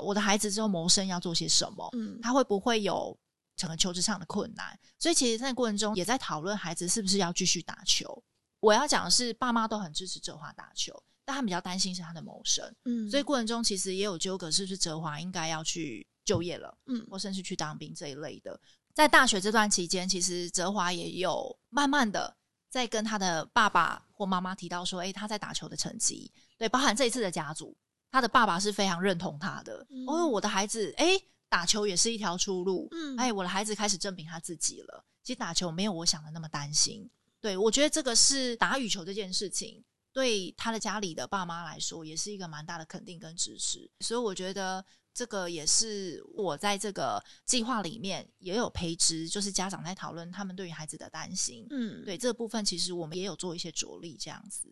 我的孩子之后谋生要做些什么？他会不会有整个求职上的困难？所以其实在那过程中也在讨论孩子是不是要继续打球。我要讲的是，爸妈都很支持哲华打球，但他们比较担心是他的谋生。所以过程中其实也有纠葛，是不是哲华应该要去就业了，或甚至去当兵这一类的。在大学这段期间，其实哲华也有慢慢的在跟他的爸爸或妈妈提到说，他在打球的成绩，对，包含这一次的甲组。他的爸爸是非常认同他的，我的孩子打球也是一条出路，我的孩子开始证明他自己了，其实打球没有我想的那么担心。对，我觉得这个是打羽球这件事情对他的家里的爸妈来说也是一个蛮大的肯定跟支持，所以我觉得这个也是我在这个计划里面也有培植，就是家长在讨论他们对于孩子的担心，对，这个部分其实我们也有做一些着力这样子。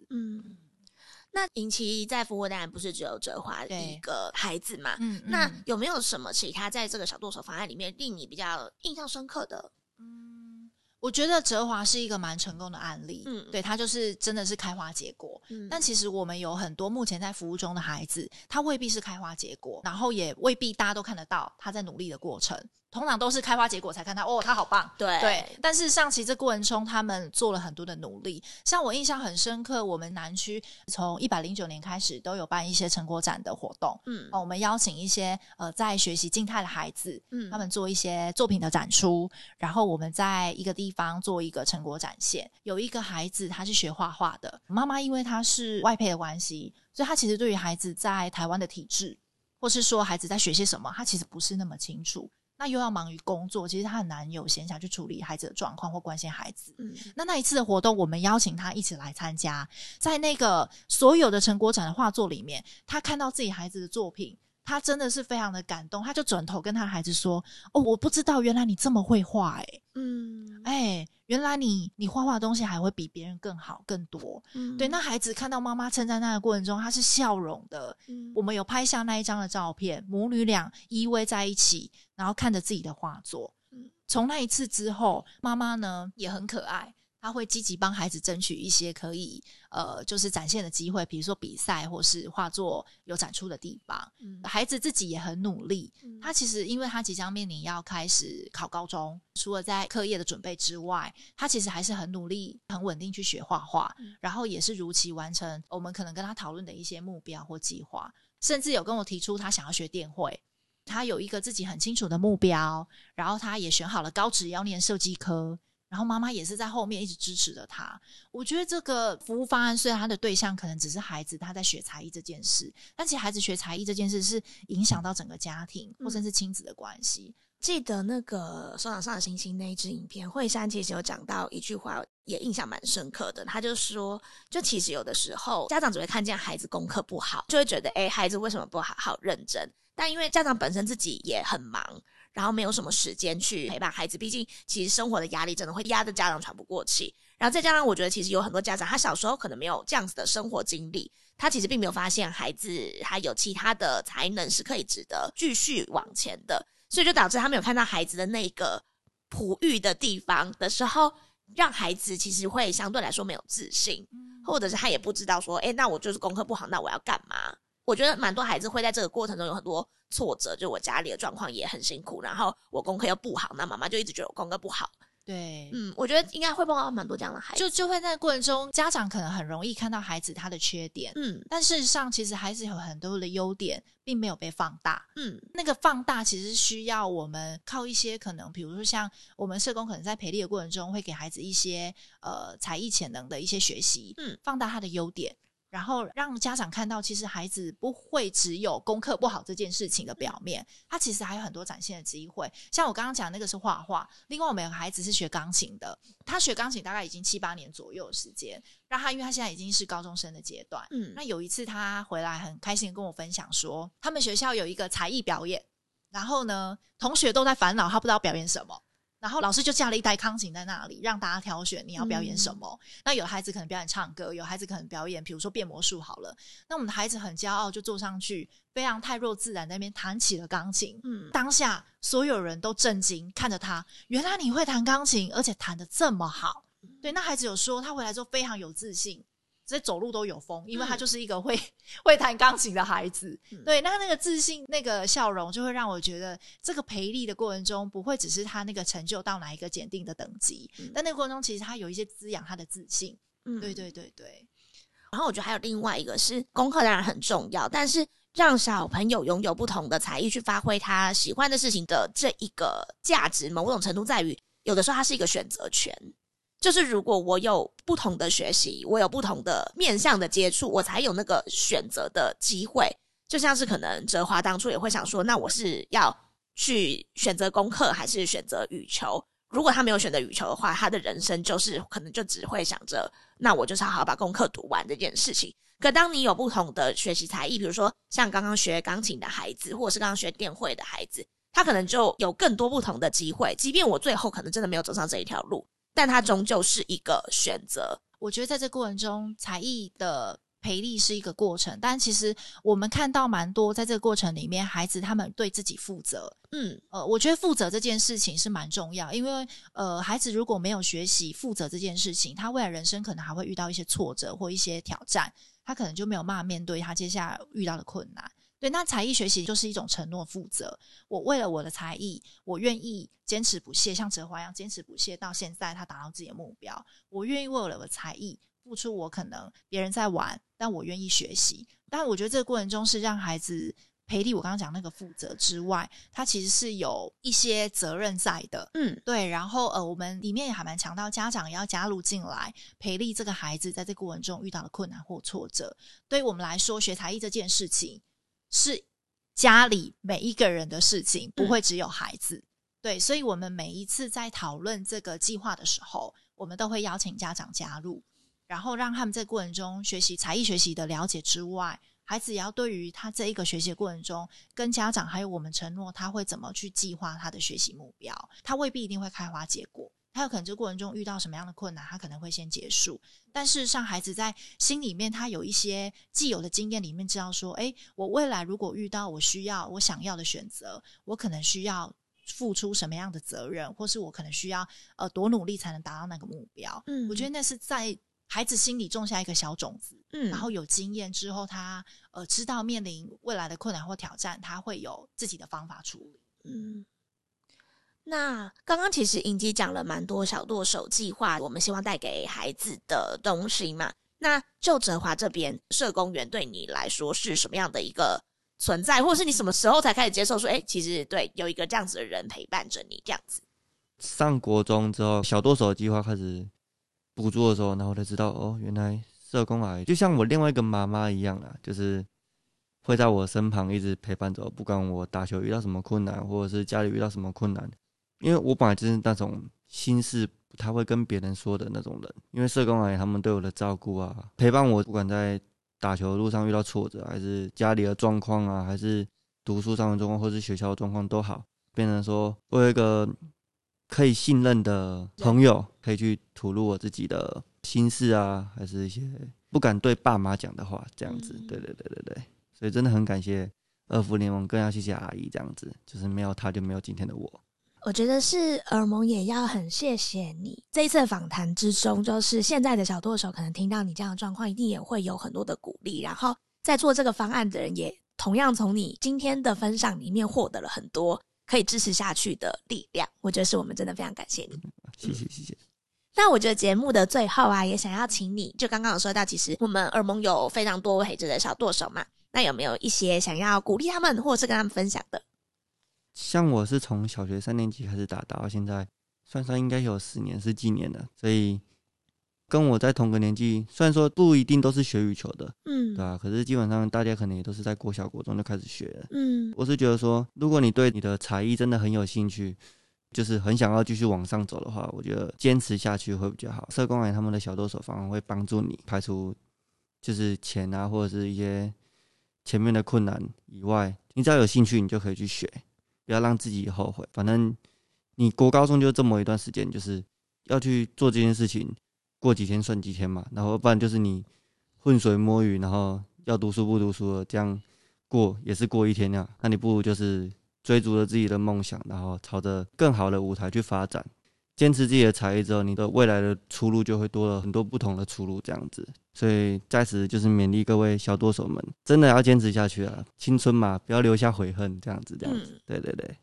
那银奇在福火当然不是只有哲华一个孩子嘛，嗯，那有没有什么其他在这个小动手方案里面令你比较印象深刻的？我觉得哲华是一个蛮成功的案例，嗯，对，他就是真的是开花结果，嗯，但其实我们有很多目前在服务中的孩子，他未必是开花结果，然后也未必大家都看得到他在努力的过程，通常都是开花结果才看到哦他好棒， 对，但是上期这过程中他们做了很多的努力。像我印象很深刻，我们南区从109年开始都有办一些成果展的活动，嗯，我们邀请一些在学习静态的孩子，嗯，他们做一些作品的展出，然后我们在一个地方做一个成果展现。有一个孩子他是学画画的，妈妈因为他是外配的关系，所以他其实对于孩子在台湾的体制或是说孩子在学些什么他其实不是那么清楚，那又要忙于工作，其实他很难有闲暇去处理孩子的状况或关心孩子，嗯，那一次的活动我们邀请他一起来参加，在那个所有的成果展的画作里面，他看到自己孩子的作品，他真的是非常的感动，他就转头跟他孩子说，哦，我不知道原来你这么会画，欸，嗯，欸，原来你画画的东西还会比别人更好更多，嗯，对，那孩子看到妈妈称赞他的过程中他是笑容的，嗯，我们有拍下那一张的照片，母女俩依偎在一起，然后看着自己的画作，嗯，从那一次之后妈妈呢也很可爱，他会积极帮孩子争取一些可以就是展现的机会，比如说比赛或是画作有展出的地方，嗯，孩子自己也很努力，嗯，他其实因为他即将面临要开始考高中，除了在课业的准备之外，他其实还是很努力很稳定去学画画，嗯，然后也是如期完成我们可能跟他讨论的一些目标或计划，甚至有跟我提出他想要学电绘，他有一个自己很清楚的目标，然后他也选好了高职要念设计科，然后妈妈也是在后面一直支持着他。我觉得这个服务方案虽然他的对象可能只是孩子他在学才艺这件事，但其实孩子学才艺这件事是影响到整个家庭或甚至亲子的关系，嗯，记得那个手掌上的星星那一支影片，惠珊其实有讲到一句话也印象蛮深刻的，他就说就其实有的时候家长只会看见孩子功课不好，就会觉得诶，孩子为什么不好好认真，但因为家长本身自己也很忙，然后没有什么时间去陪伴孩子，毕竟其实生活的压力真的会压得家长喘不过气，然后再加上我觉得其实有很多家长他小时候可能没有这样子的生活经历，他其实并没有发现孩子他有其他的才能是可以值得继续往前的，所以就导致他没有看到孩子的那个哺育的地方的时候，让孩子其实会相对来说没有自信，或者是他也不知道说诶，那我就是功课不好那我要干嘛。我觉得蛮多孩子会在这个过程中有很多挫折，就我家里的状况也很辛苦，然后我功课又不好，那妈妈就一直觉得我功课不好，对，嗯，我觉得应该会碰到蛮多这样的孩子，就会在过程中家长可能很容易看到孩子他的缺点，嗯，但事实上其实孩子有很多的优点并没有被放大，嗯，那个放大其实需要我们靠一些可能比如说像我们社工可能在培力的过程中会给孩子一些才艺潜能的一些学习，嗯，放大他的优点，然后让家长看到其实孩子不会只有功课不好这件事情的表面，他其实还有很多展现的机会。像我刚刚讲那个是画画，另外我们有个孩子是学钢琴的，他学钢琴大概已经7-8年左右的时间，让他因为他现在已经是高中生的阶段，嗯，那有一次他回来很开心地跟我分享说他们学校有一个才艺表演，然后呢同学都在烦恼他不知道表演什么，然后老师就架了一台钢琴在那里让大家挑选你要表演什么，嗯，那有孩子可能表演唱歌，有孩子可能表演比如说变魔术好了，那我们的孩子很骄傲就坐上去非常太若自然在那边弹起了钢琴，嗯，当下所有人都震惊看着他，原来你会弹钢琴而且弹得这么好，嗯，对，那孩子有说他回来之后非常有自信，直接走路都有风，因为他就是一个会弹钢琴的孩子，嗯，对，那个自信那个笑容就会让我觉得这个培力的过程中不会只是他那个成就到哪一个检定的等级，嗯，但那个过程中其实他有一些滋养他的自信，嗯，对对对对。然后我觉得还有另外一个是功课当然很重要，但是让小朋友拥有不同的才艺去发挥他喜欢的事情的这一个价值，某种程度在于有的时候它是一个选择权，就是如果我有不同的学习，我有不同的面向的接触，我才有那个选择的机会。就像是可能哲华当初也会想说，那我是要去选择功课还是选择羽球，如果他没有选择羽球的话，他的人生就是可能就只会想着那我就是好好把功课读完这件事情。可当你有不同的学习才艺，比如说像刚刚学钢琴的孩子或者是刚刚学电绘的孩子，他可能就有更多不同的机会，即便我最后可能真的没有走上这一条路，但它终究是一个选择。我觉得在这过程中才艺的培力是一个过程，但其实我们看到蛮多在这个过程里面孩子他们对自己负责。我觉得负责这件事情是蛮重要，因为孩子如果没有学习负责这件事情，他未来人生可能还会遇到一些挫折或一些挑战，他可能就没有办法面对他接下来遇到的困难。对，那才艺学习就是一种承诺负责，我为了我的才艺，我愿意坚持不懈，像哲华一样坚持不懈到现在他达到自己的目标，我愿意为了我的才艺付出，我可能别人在玩但我愿意学习。但我觉得这个过程中是让孩子培力我刚刚讲那个负责之外，他其实是有一些责任在的。对，然后我们里面也还蛮强调家长也要加入进来培力这个孩子在这个过程中遇到的困难或挫折。对我们来说，学才艺这件事情是家里每一个人的事情，不会只有孩子。对，所以我们每一次在讨论这个计划的时候，我们都会邀请家长加入，然后让他们在过程中学习才艺学习的了解之外，孩子也要对于他这一个学习的过程中跟家长还有我们承诺他会怎么去计划他的学习目标。他未必一定会开花结果，他有可能这过程中遇到什么样的困难，他可能会先结束，但事实上孩子在心里面他有一些既有的经验里面知道说，我未来如果遇到我需要我想要的选择，我可能需要付出什么样的责任，或是我可能需要多努力才能达到那个目标。我觉得那是在孩子心里种下一个小种子，然后有经验之后，他知道面临未来的困难或挑战，他会有自己的方法处理。那刚刚其实盈姬讲了蛮多小舵手计划我们希望带给孩子的东西嘛，那就哲华这边社工员对你来说是什么样的一个存在，或是你什么时候才开始接受说其实对有一个这样子的人陪伴着你这样子？上国中之后小舵手计划开始补助的时候，然后就知道原来社工来就像我另外一个妈妈一样啦，就是会在我身旁一直陪伴着我，不管我打球遇到什么困难或者是家里遇到什么困难。因为我本来就是那种心事不太会跟别人说的那种人，因为社工阿姨他们对我的照顾啊，陪伴我，不管在打球路上遇到挫折，还是家里的状况啊，还是读书上的状况，或是学校的状况都好，变成说我有一个可以信任的朋友，可以去吐露我自己的心事啊，还是一些不敢对爸妈讲的话，这样子。对，所以真的很感谢二福联盟，更要谢谢阿姨这样子，就是没有她就没有今天的我。我觉得是耳蒙也要很谢谢你，这一次访谈之中，就是现在的小舵手可能听到你这样的状况一定也会有很多的鼓励，然后在做这个方案的人也同样从你今天的分享里面获得了很多可以支持下去的力量，我觉得是我们真的非常感谢你。谢谢。那我觉得节目的最后啊，也想要请你，就刚刚有说到其实我们耳蒙有非常多陪着的小舵手嘛，那有没有一些想要鼓励他们或是跟他们分享的？像我是从小学3年级开始打到现在，算应该有10年是纪年了，所以跟我在同个年纪，虽然说不一定都是学羽球的，对吧？可是基本上大家可能也都是在国小国中就开始学了。我是觉得说，如果你对你的才艺真的很有兴趣，就是很想要继续往上走的话，我觉得坚持下去会比较好。社工员他们的小舵手方案会帮助你排除就是钱啊，或者是一些前面的困难以外，你只要有兴趣，你就可以去学。不要让自己后悔，反正你国高中就这么一段时间，就是要去做这件事情，过几天算几天嘛，然后不然就是你浑水摸鱼，然后要读书不读书了，这样过也是过一天呀。那你不如就是追逐了自己的梦想，然后朝着更好的舞台去发展，坚持自己的才艺之后，你的未来的出路就会多了很多不同的出路，这样子。所以在此就是勉励各位小舵手们，真的要坚持下去啊！青春嘛，不要留下悔恨，这样子。对。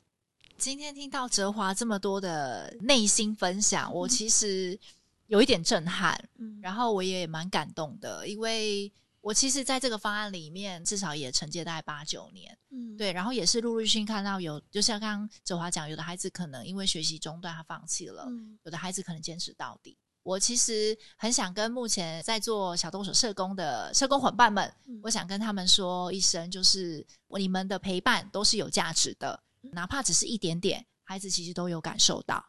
今天听到哲华这么多的内心分享，我其实有一点震撼，然后我也蛮感动的，因为我其实在这个方案里面至少也承接大概8-9年，对，然后也是陆日讯看到有，就像刚刚哲华讲，有的孩子可能因为学习中断他放弃了，有的孩子可能坚持到底。我其实很想跟目前在做小舵手社工的社工伙伴们，我想跟他们说一声，就是你们的陪伴都是有价值的，哪怕只是一点点，孩子其实都有感受到，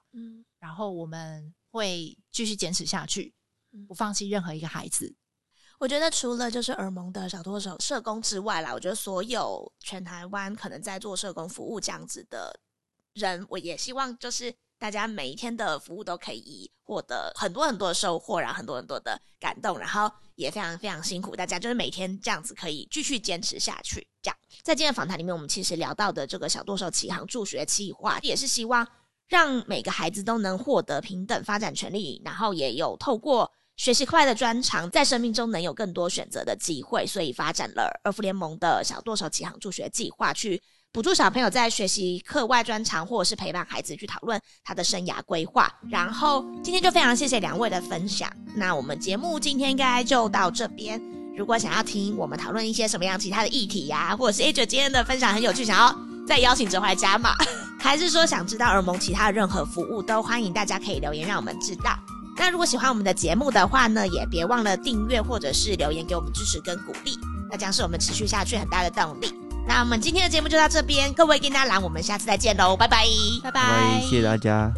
然后我们会继续坚持下去，不放弃任何一个孩子。我觉得除了就是耳蒙的小舵手社工之外啦，我觉得所有全台湾可能在做社工服务这样子的人，我也希望就是大家每一天的服务都可以以获得很多很多的收获，然后很多很多的感动，然后也非常非常辛苦，大家就是每天这样子可以继续坚持下去。这样在今天的访谈里面，我们其实聊到的这个小舵手启航助学计划，也是希望让每个孩子都能获得平等发展权利，然后也有透过学习快乐专长在生命中能有更多选择的机会，所以发展了儿福联盟的小舵手启航助学计划，去补助小朋友在学习课外专长，或者是陪伴孩子去讨论他的生涯规划。然后今天就非常谢谢两位的分享，那我们节目今天应该就到这边。如果想要听我们讨论一些什么样其他的议题啊，或者是觉得今天的分享很有趣，想要再邀请哲怀加码，还是说想知道儿盟其他任何服务，都欢迎大家可以留言让我们知道。那如果喜欢我们的节目的话呢，也别忘了订阅或者是留言给我们支持跟鼓励，那将是我们持续下去很大的动力。那我们今天的节目就到这边，各位跟大家，我们下次再见喽，拜拜，拜拜，谢谢大家。